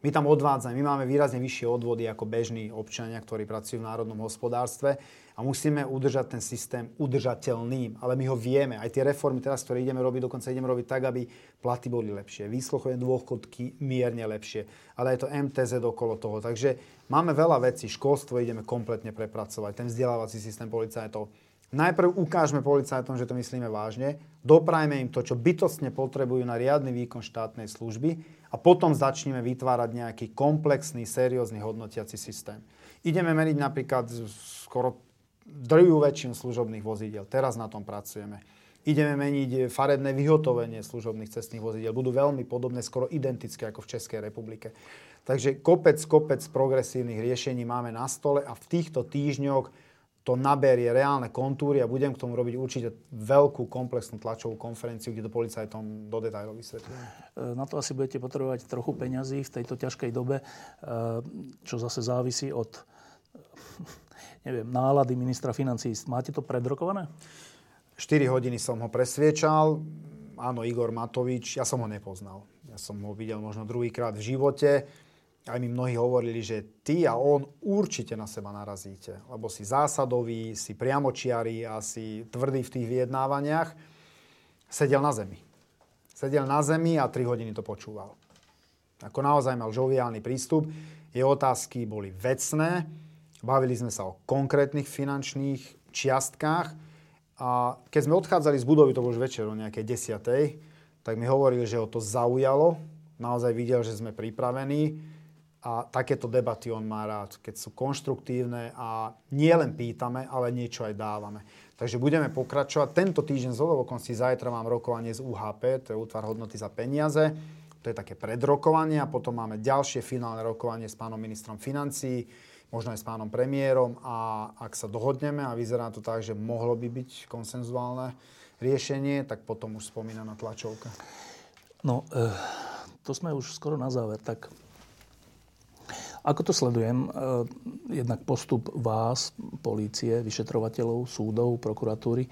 My tam odvádzame. My máme výrazne vyššie odvody ako bežní občania, ktorí pracujú v národnom hospodárstve a musíme udržať ten systém udržateľným, ale my ho vieme. Aj tie reformy teraz, ktoré ideme robiť, dokonca ideme robiť tak, aby platy boli lepšie, výsluchové dôchodky mierne lepšie, ale aj to MTZ okolo toho. Takže máme veľa vecí, školstvo ideme kompletne prepracovať, ten vzdelávací systém policajtov. Najprv ukážme policajtom, že to myslíme vážne, doprajme im to, čo bytostne potrebujú na riadny výkon štátnej služby a potom začneme vytvárať nejaký komplexný, seriózny hodnotiaci systém. Ideme meriť napríklad skoro drvivú väčšinu služobných vozidiel. Teraz na tom pracujeme. Ideme meniť farebné vyhotovenie služobných cestných vozidiel. Budú veľmi podobné, skoro identické ako v Českej republike. Takže kopec progresívnych riešení máme na stole a v týchto týždňoch to naberie reálne kontúry a budem k tomu robiť určite veľkú komplexnú tlačovú konferenciu, kde to policajtom do detailov vysvetlím. Na to asi budete potrebovať trochu peňazí v tejto ťažkej dobe, čo zase závisí od nálady ministra financií. Máte to predrokované? 4 hodiny som ho presviečal. Áno, Igor Matovič. Ja som ho nepoznal. Ja som ho videl možno druhýkrát v živote. Aj mi mnohí hovorili, že ty a on určite na seba narazíte. Lebo si zásadový, si priamočiari a si tvrdý v tých vyjednávaniach. Sedel na zemi. Sedel na zemi a 3 hodiny to počúval. Ako naozaj mal žoviálny prístup. Jeho otázky boli vecné. Bavili sme sa o konkrétnych finančných čiastkách a keď sme odchádzali z budovy, to bolo už večer o nejakej 10:00, tak mi hovoril, že ho to zaujalo, naozaj videl, že sme pripravení a takéto debaty on má rád, keď sú konštruktívne a nie len pýtame, ale niečo aj dávame. Takže budeme pokračovať. Tento týždeň zlovokonci zajtra mám rokovanie z UHP, to je Útvar hodnoty za peniaze, to je také predrokovanie a potom máme ďalšie finálne rokovanie s pánom ministrom financií, možno aj s pánom premiérom a ak sa dohodneme a vyzerá to tak, že mohlo by byť konsenzuálne riešenie, tak potom už spomínaná tlačovka. No, to sme už skoro na záver. Tak ako to sledujem? Jednak postup vás, polície, vyšetrovateľov, súdov, prokuratúry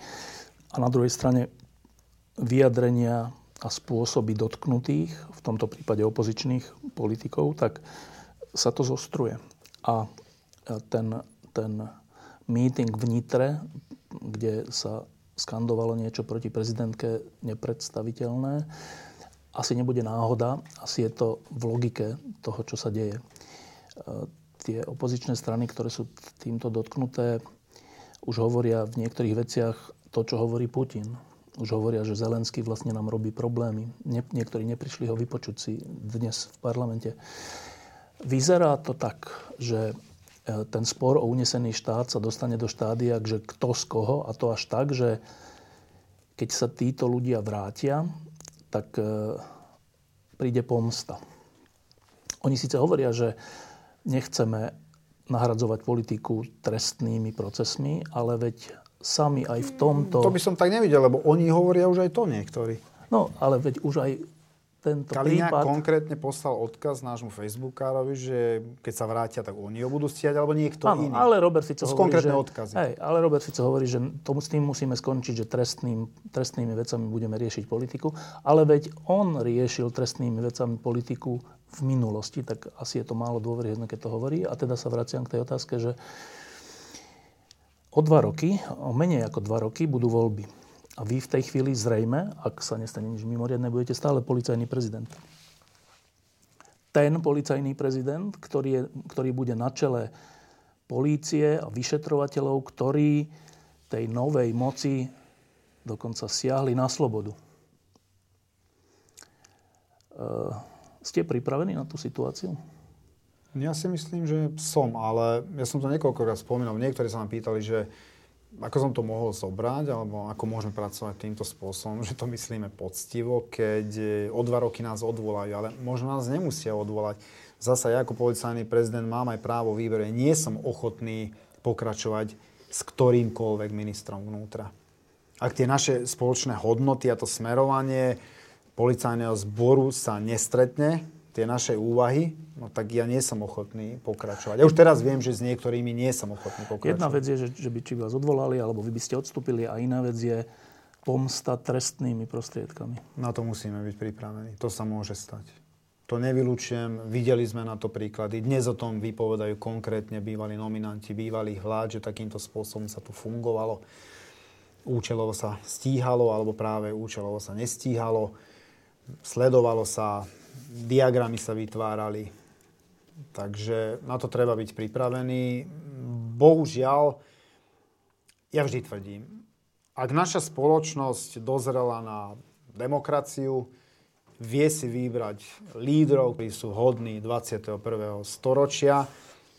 a na druhej strane vyjadrenia a spôsoby dotknutých, v tomto prípade opozičných politikov, tak sa to zostruje. A ten meeting v Nitre, kde sa skandovalo niečo proti prezidentke nepredstaviteľné, asi nebude náhoda, asi je to v logike toho, čo sa deje. Tie opozičné strany, ktoré sú týmto dotknuté, už hovoria v niektorých veciach to, čo hovorí Putin. Už hovoria, že Zelenský vlastne nám robí problémy. Niektorí neprišli ho vypočuť si dnes v parlamente. Vyzerá to tak, že ten spor o unesený štát sa dostane do štádia, že kto z koho, a to až tak, že keď sa títo ľudia vrátia, tak príde pomsta. Oni síce hovoria, že nechceme nahradzovať politiku trestnými procesmi, ale veď sami aj v tomto... To by som tak nevidel, lebo oni hovoria už aj to niektorí. No, ale veď už aj tento Kaliňák prípad... konkrétne poslal odkaz nášmu Facebookárovi, že keď sa vrátia, tak oni ho budú stiať, alebo niekto iný. Áno, ale Robert Fico hovorí, že... Hej, ale Robert Fico hovorí, že s tým musíme skončiť, že trestnými vecami budeme riešiť politiku. Ale veď on riešil trestnými vecami politiku v minulosti, tak asi je to málo dôveryhodné, keď to hovorí. A teda sa vraciam k tej otázke, že o menej ako dva roky budú voľby. A vy v tej chvíli zrejme, ak sa nestane nič mimoriadne, budete stále policajný prezident. Ten policajný prezident, ktorý bude na čele polície a vyšetrovateľov, ktorí tej novej moci dokonca siahli na slobodu. Ste pripravení na tú situáciu? Ja si myslím, že som, ale ja som to niekoľkokrát spomínal. Niektorí sa ma pýtali, že ako som to mohol zobrať, alebo ako môžeme pracovať týmto spôsobom, že to myslíme poctivo, keď o 2 roky nás odvolajú, ale možno nás nemusia odvolať. Zasa ja ako policajný prezident mám aj právo výberu. Nie som ochotný pokračovať s ktorýmkoľvek ministrom vnútra. Ak tie naše spoločné hodnoty a to smerovanie policajného zboru sa nestretne, tie naše úvahy, no tak ja nie som ochotný pokračovať. Ja už teraz viem, že s niektorými nie som ochotný pokračovať. Jedna vec je, že by či vás odvolali, alebo vy by ste odstúpili, a iná vec je pomsta trestnými prostriedkami. Na to musíme byť pripravení. To sa môže stať. To nevylučujem. Videli sme na to príklady. Dnes o tom vypovedajú konkrétne bývalí nominanti, bývalý hláč, že takýmto spôsobom sa tu fungovalo. Účelovo sa stíhalo, alebo práve účelovo sa nestíhalo. Sledovalo sa... Diagramy sa vytvárali. Takže na to treba byť pripravený. Bohužiaľ, ja vždy tvrdím, ak naša spoločnosť dozrela na demokraciu, vie si vybrať lídrov, ktorí sú hodní 21. storočia,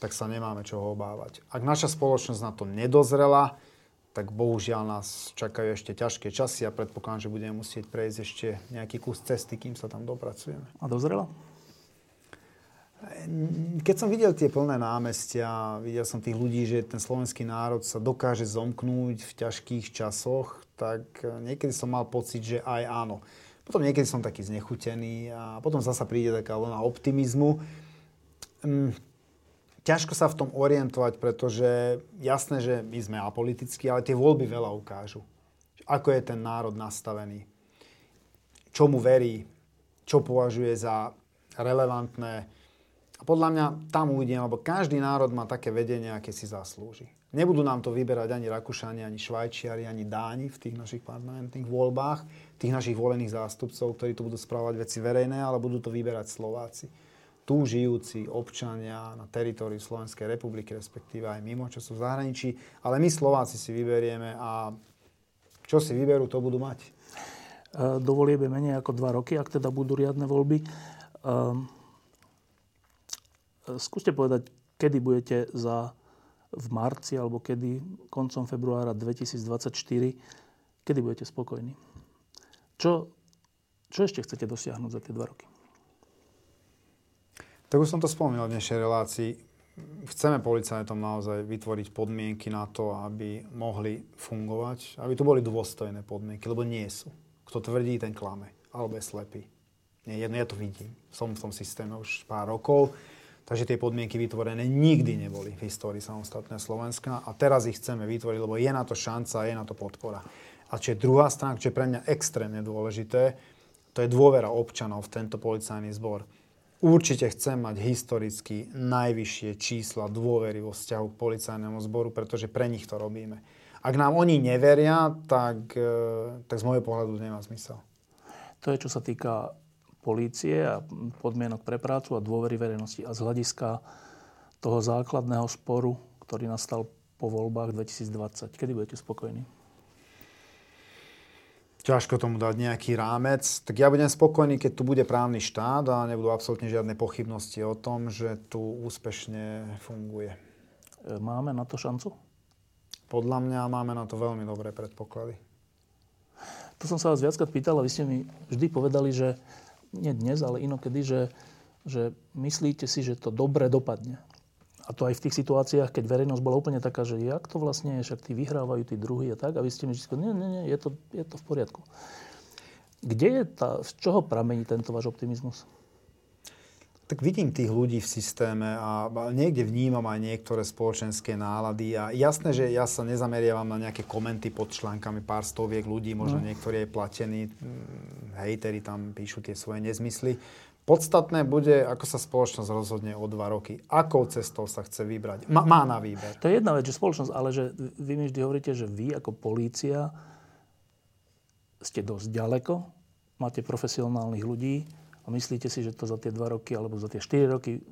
tak sa nemáme čoho obávať. Ak naša spoločnosť na to nedozrela, tak bohužiaľ nás čakajú ešte ťažké časy a predpokladám, že budeme musieť prejsť ešte nejaký kus cesty, kým sa tam dopracujeme. A dozrela? Keď som videl tie plné námestia, videl som tých ľudí, že ten slovenský národ sa dokáže zomknúť v ťažkých časoch, tak niekedy som mal pocit, že aj áno. Potom niekedy som taký znechutený a potom zasa príde taká vlna optimizmu. Ťažko sa v tom orientovať, pretože jasné, že my sme apolitickí, ale tie voľby veľa ukážu. Ako je ten národ nastavený? Čomu verí? Čo považuje za relevantné? A podľa mňa tam uvidíme, lebo každý národ má také vedenie, aké si zaslúži. Nebudú nám to vyberať ani Rakúšani, ani Švajčiari, ani Dáni v tých našich parlamentných voľbách, tých našich volených zástupcov, ktorí tu budú spravovať veci verejné, ale budú to vyberať Slováci. Tu žijúci občania na teritóriu Slovenskej republiky, respektíve aj mimo, čo sú v zahraničí. Ale my Slováci si vyberieme a čo si vyberú, to budú mať. Do volieb je menej ako 2 roky, ak teda budú riadne voľby. Skúste povedať, kedy budete v marci alebo kedy, koncom februára 2024, kedy budete spokojní? Čo ešte chcete dosiahnuť za tie 2 roky? Tak už som to spomínal v dnešnej relácii. Chceme policajtom naozaj vytvoriť podmienky na to, aby mohli fungovať, aby tu boli dôstojné podmienky, lebo nie sú. Kto tvrdí, ten klame. Alebo je slepý. Nie, jedno, ja to vidím. Som v tom systéme už pár rokov, takže tie podmienky vytvorené nikdy neboli v histórii samostatného Slovenska a teraz ich chceme vytvoriť, lebo je na to šanca, je na to podpora. A čo je druhá strana, čo je pre mňa extrémne dôležité, to je dôvera občanov v tento policajný zbor. Určite chcem mať historicky najvyššie čísla dôvery vo vzťahu k policajnému zboru, pretože pre nich to robíme. Ak nám oni neveria, tak z môjho pohľadu nemá zmysel. To je, čo sa týka polície a podmienok pre prácu a dôvery verejnosti. A z hľadiska toho základného sporu, ktorý nastal po voľbách 2020, kedy budete spokojní? Ťažko tomu dať nejaký rámec. Tak ja budem spokojný, keď tu bude právny štát a nebudú absolútne žiadne pochybnosti o tom, že tu úspešne funguje. Máme na to šancu? Podľa mňa máme na to veľmi dobré predpoklady. To som sa vás viackrát pýtal a vy ste mi vždy povedali, že nie dnes, ale inokedy, že myslíte si, že to dobre dopadne. A to aj v tých situáciách, keď verejnosť bola úplne taká, že jak to vlastne je, však tí vyhrávajú, tí druhí a tak. A vy ste mi vždy povedali, nie, je to v poriadku. Kde je z čoho pramení tento váš optimizmus? Tak vidím tých ľudí v systéme a niekde vnímam aj niektoré spoločenské nálady a jasné, že ja sa nezameriavam na nejaké komenty pod článkami pár stoviek ľudí, možno niektorí aj platení, hejteri tam píšu tie svoje nezmysly. Podstatné bude, ako sa spoločnosť rozhodne o 2 roky. Akou cestou sa chce vybrať? Má na výber. To je jedna vec, že spoločnosť, ale že vy mi vždy hovoríte, že vy ako polícia ste dosť ďaleko, máte profesionálnych ľudí a myslíte si, že to za tie 2 roky alebo za tie 4 roky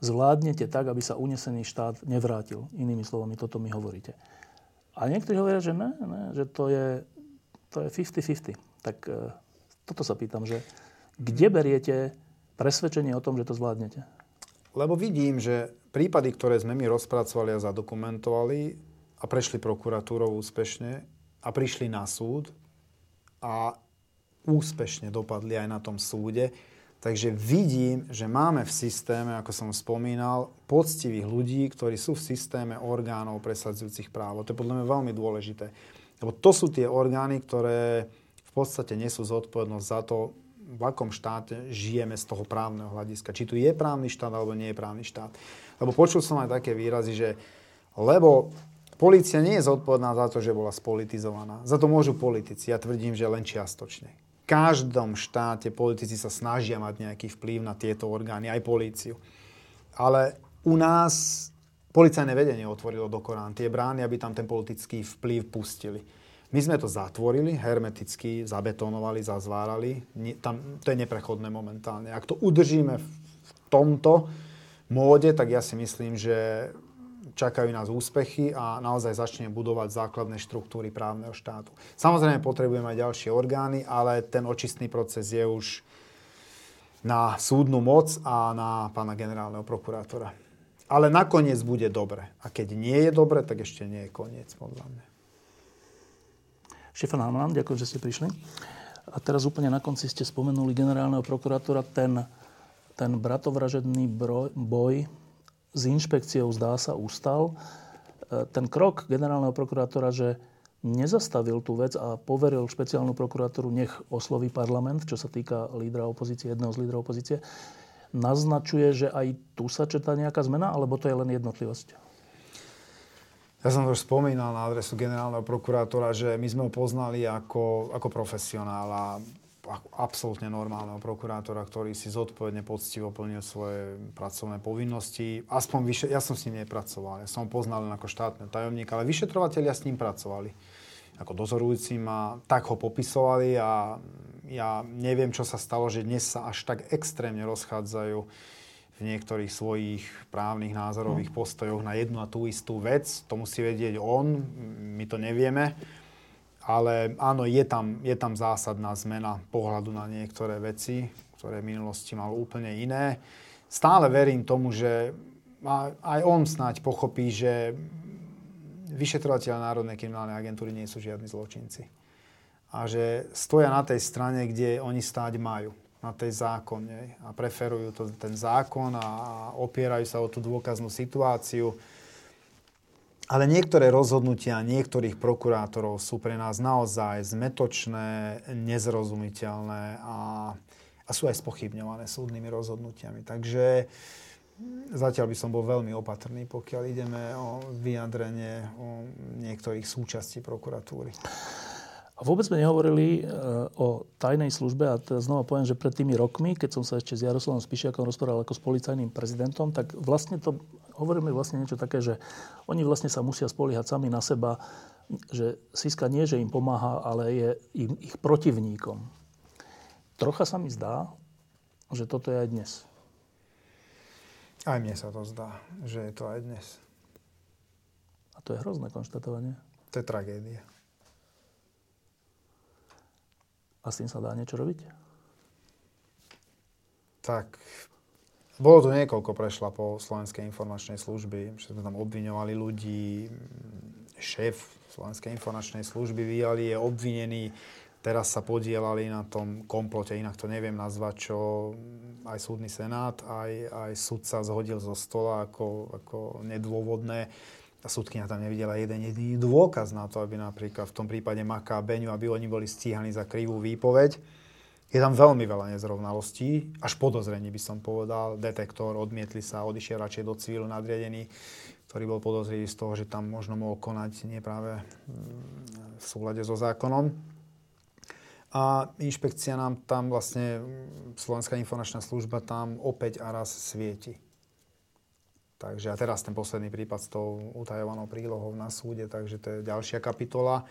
zvládnete tak, aby sa unesený štát nevrátil. Inými slovami, toto mi hovoríte. A niektorí hovoria, že ne, že to je 50-50. Tak toto sa pýtam, že kde beriete presvedčenie o tom, že to zvládnete? Lebo vidím, že prípady, ktoré sme my rozpracovali a zadokumentovali a prešli prokuratúrou úspešne a prišli na súd a úspešne dopadli aj na tom súde. Takže vidím, že máme v systéme, ako som spomínal, poctivých ľudí, ktorí sú v systéme orgánov presadzujúcich právo. To je podľa mňa veľmi dôležité. Lebo to sú tie orgány, ktoré v podstate nesú zodpovednosť za to, v akom štáte žijeme z toho právneho hľadiska. Či tu je právny štát, alebo nie je právny štát. Lebo počul som aj také výrazy, že lebo polícia nie je zodpovedná za to, že bola spolitizovaná. Za to môžu politici. Ja tvrdím, že len čiastočne. V každom štáte politici sa snažia mať nejaký vplyv na tieto orgány, aj políciu. Ale u nás policajné vedenie otvorilo do Korán tie brány, aby tam ten politický vplyv pustili. My sme to zatvorili, hermeticky zabetonovali, zazvárali. Tam, to je neprechodné momentálne. Ak to udržíme v tomto móde, tak ja si myslím, že čakajú nás úspechy a naozaj začne budovať základné štruktúry právneho štátu. Samozrejme, potrebujeme aj ďalšie orgány, ale ten očistný proces je už na súdnu moc a na pána generálneho prokurátora. Ale nakoniec bude dobre. A keď nie je dobre, tak ešte nie je koniec, podľa mňa. Štefan Hamran, ďakujem, že ste prišli. A teraz úplne na konci ste spomenuli generálneho prokurátora. Ten bratovražedný boj s inšpekciou, zdá sa, ustal. Ten krok generálneho prokurátora, že nezastavil tú vec a poveril špeciálnu prokuratúru, nech osloví parlament, čo sa týka lídra opozície, jedného z lídra opozície, naznačuje, že aj tu sa četá nejaká zmena, alebo to je len jednotlivosť? Ja som to už spomínal na adresu generálneho prokurátora, že my sme ho poznali ako profesionála, ako absolútne normálneho prokurátora, ktorý si zodpovedne, poctivo plnil svoje pracovné povinnosti. Ja som s ním nepracoval, ja som ho poznal len ako štátny tajomník, ale vyšetrovatelia s ním pracovali. Ako dozorujúcim a tak ho popisovali a ja neviem, čo sa stalo, že dnes sa až tak extrémne rozchádzajú v niektorých svojich právnych názorových postojoch na jednu a tú istú vec. To musí vedieť on, my to nevieme. Ale áno, je tam zásadná zmena pohľadu na niektoré veci, ktoré v minulosti mal úplne iné. Stále verím tomu, že aj on snáď pochopí, že vyšetrovatelia Národnej kriminálnej agentúry nie sú žiadni zločinci. A že stoja na tej strane, kde oni stáť majú. Na tej zákonnej a preferujú ten zákon a opierajú sa o tú dôkaznú situáciu. Ale niektoré rozhodnutia niektorých prokurátorov sú pre nás naozaj zmätočné, nezrozumiteľné a sú aj spochybňované súdnymi rozhodnutiami. Takže zatiaľ by som bol veľmi opatrný, pokiaľ ideme o vyjadrenie o niektorých súčastí prokuratúry. A vôbec sme nehovorili o tajnej službe a teraz znova poviem, že pred tými rokmi, keď som sa ešte s Jaroslavom Spišiakom rozprával ako s policajným prezidentom, tak vlastne to hovoríme vlastne niečo také, že oni vlastne sa musia spoliehať sami na seba, že SIS-ka nie, že im pomáha, ale je ich protivníkom. Trocha sa mi zdá, že toto je aj dnes. Aj mne sa to zdá, že je to aj dnes. A to je hrozné konštatovanie. To je tragédia. A s tým sa dá niečo robiť? Tak, bolo tu niekoľko prešľapov Slovenskej informačnej služby, že sme tam obviňovali ľudí. Šéf Slovenskej informačnej služby Viali je obvinený Teraz sa podielali na tom komplote, inak to neviem nazvať, čo aj súdny senát, aj sudca zhodil zo stola ako nedôvodné. A súdkyňa tam nevidela jeden jediný dôkaz na to, aby napríklad v tom prípade Maka a Beňu, aby oni boli stíhaní za krivú výpoveď. Je tam veľmi veľa nezrovnalostí, až podozrení by som povedal. Detektor, odmietli sa, odišiel radšej do civilu nadriadený, ktorý bol podozrivý z toho, že tam možno mohol konať nie práve v súlade so zákonom. A inšpekcia nám tam vlastne, Slovenská informačná služba tam opäť a raz svieti. Takže a teraz ten posledný prípad s tou utajovanou prílohou na súde, takže to je ďalšia kapitola.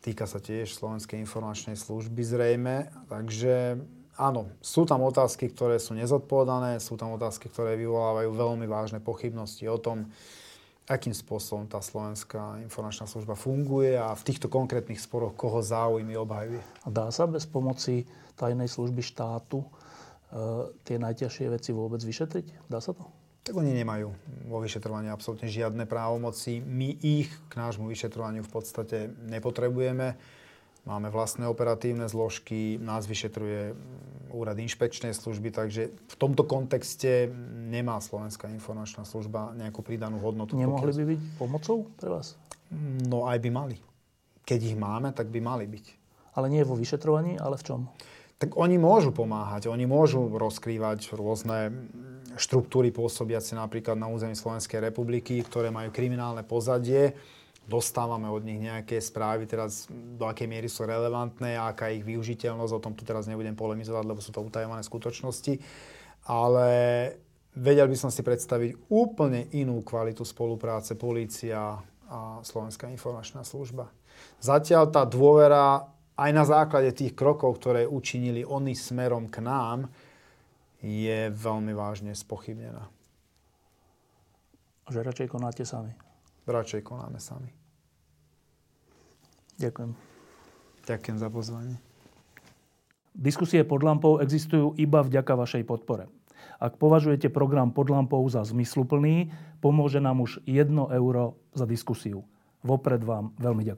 Týka sa tiež Slovenskej informačnej služby zrejme. Takže áno, sú tam otázky, ktoré sú nezodpovedané, sú tam otázky, ktoré vyvolávajú veľmi vážne pochybnosti o tom, akým spôsobom tá Slovenská informačná služba funguje a v týchto konkrétnych sporoch koho záujmy obhajuje. A dá sa bez pomoci tajnej služby štátu tie najťažšie veci vôbec vyšetriť? Dá sa to? Tak oni nemajú vo vyšetrovaní absolútne žiadne právomoci. My ich k nášmu vyšetrovaniu v podstate nepotrebujeme. Máme vlastné operatívne zložky, nás vyšetruje Úrad inšpekčnej služby, takže v tomto kontexte nemá Slovenská informačná služba nejakú pridanú hodnotu. Nemohli by byť pomocou pre vás? No aj by mali. Keď ich máme, tak by mali byť. Ale nie vo vyšetrovaní, ale v čom? Tak oni môžu pomáhať, oni môžu rozkrývať rôzne štruktúry pôsobiace napríklad na území Slovenskej republiky, ktoré majú kriminálne pozadie. Dostávame od nich nejaké správy, teraz do akej miery sú relevantné, aká je ich využiteľnosť, o tom tu teraz nebudem polemizovať, lebo sú to utajované skutočnosti, ale vedel by som si predstaviť úplne inú kvalitu spolupráce polícia a Slovenská informačná služba. Zatiaľ tá dôvera aj na základe tých krokov, ktoré učinili oni smerom k nám, je veľmi vážne spochybnená. Že radšej konáte sami? Radšej konáme sami. Ďakujem. Ďakujem za pozvanie. Diskusie pod lampou existujú iba vďaka vašej podpore. Ak považujete program pod lampou za zmysluplný, pomôže nám už 1 euro za diskusiu. Vopred vám veľmi ďakujem.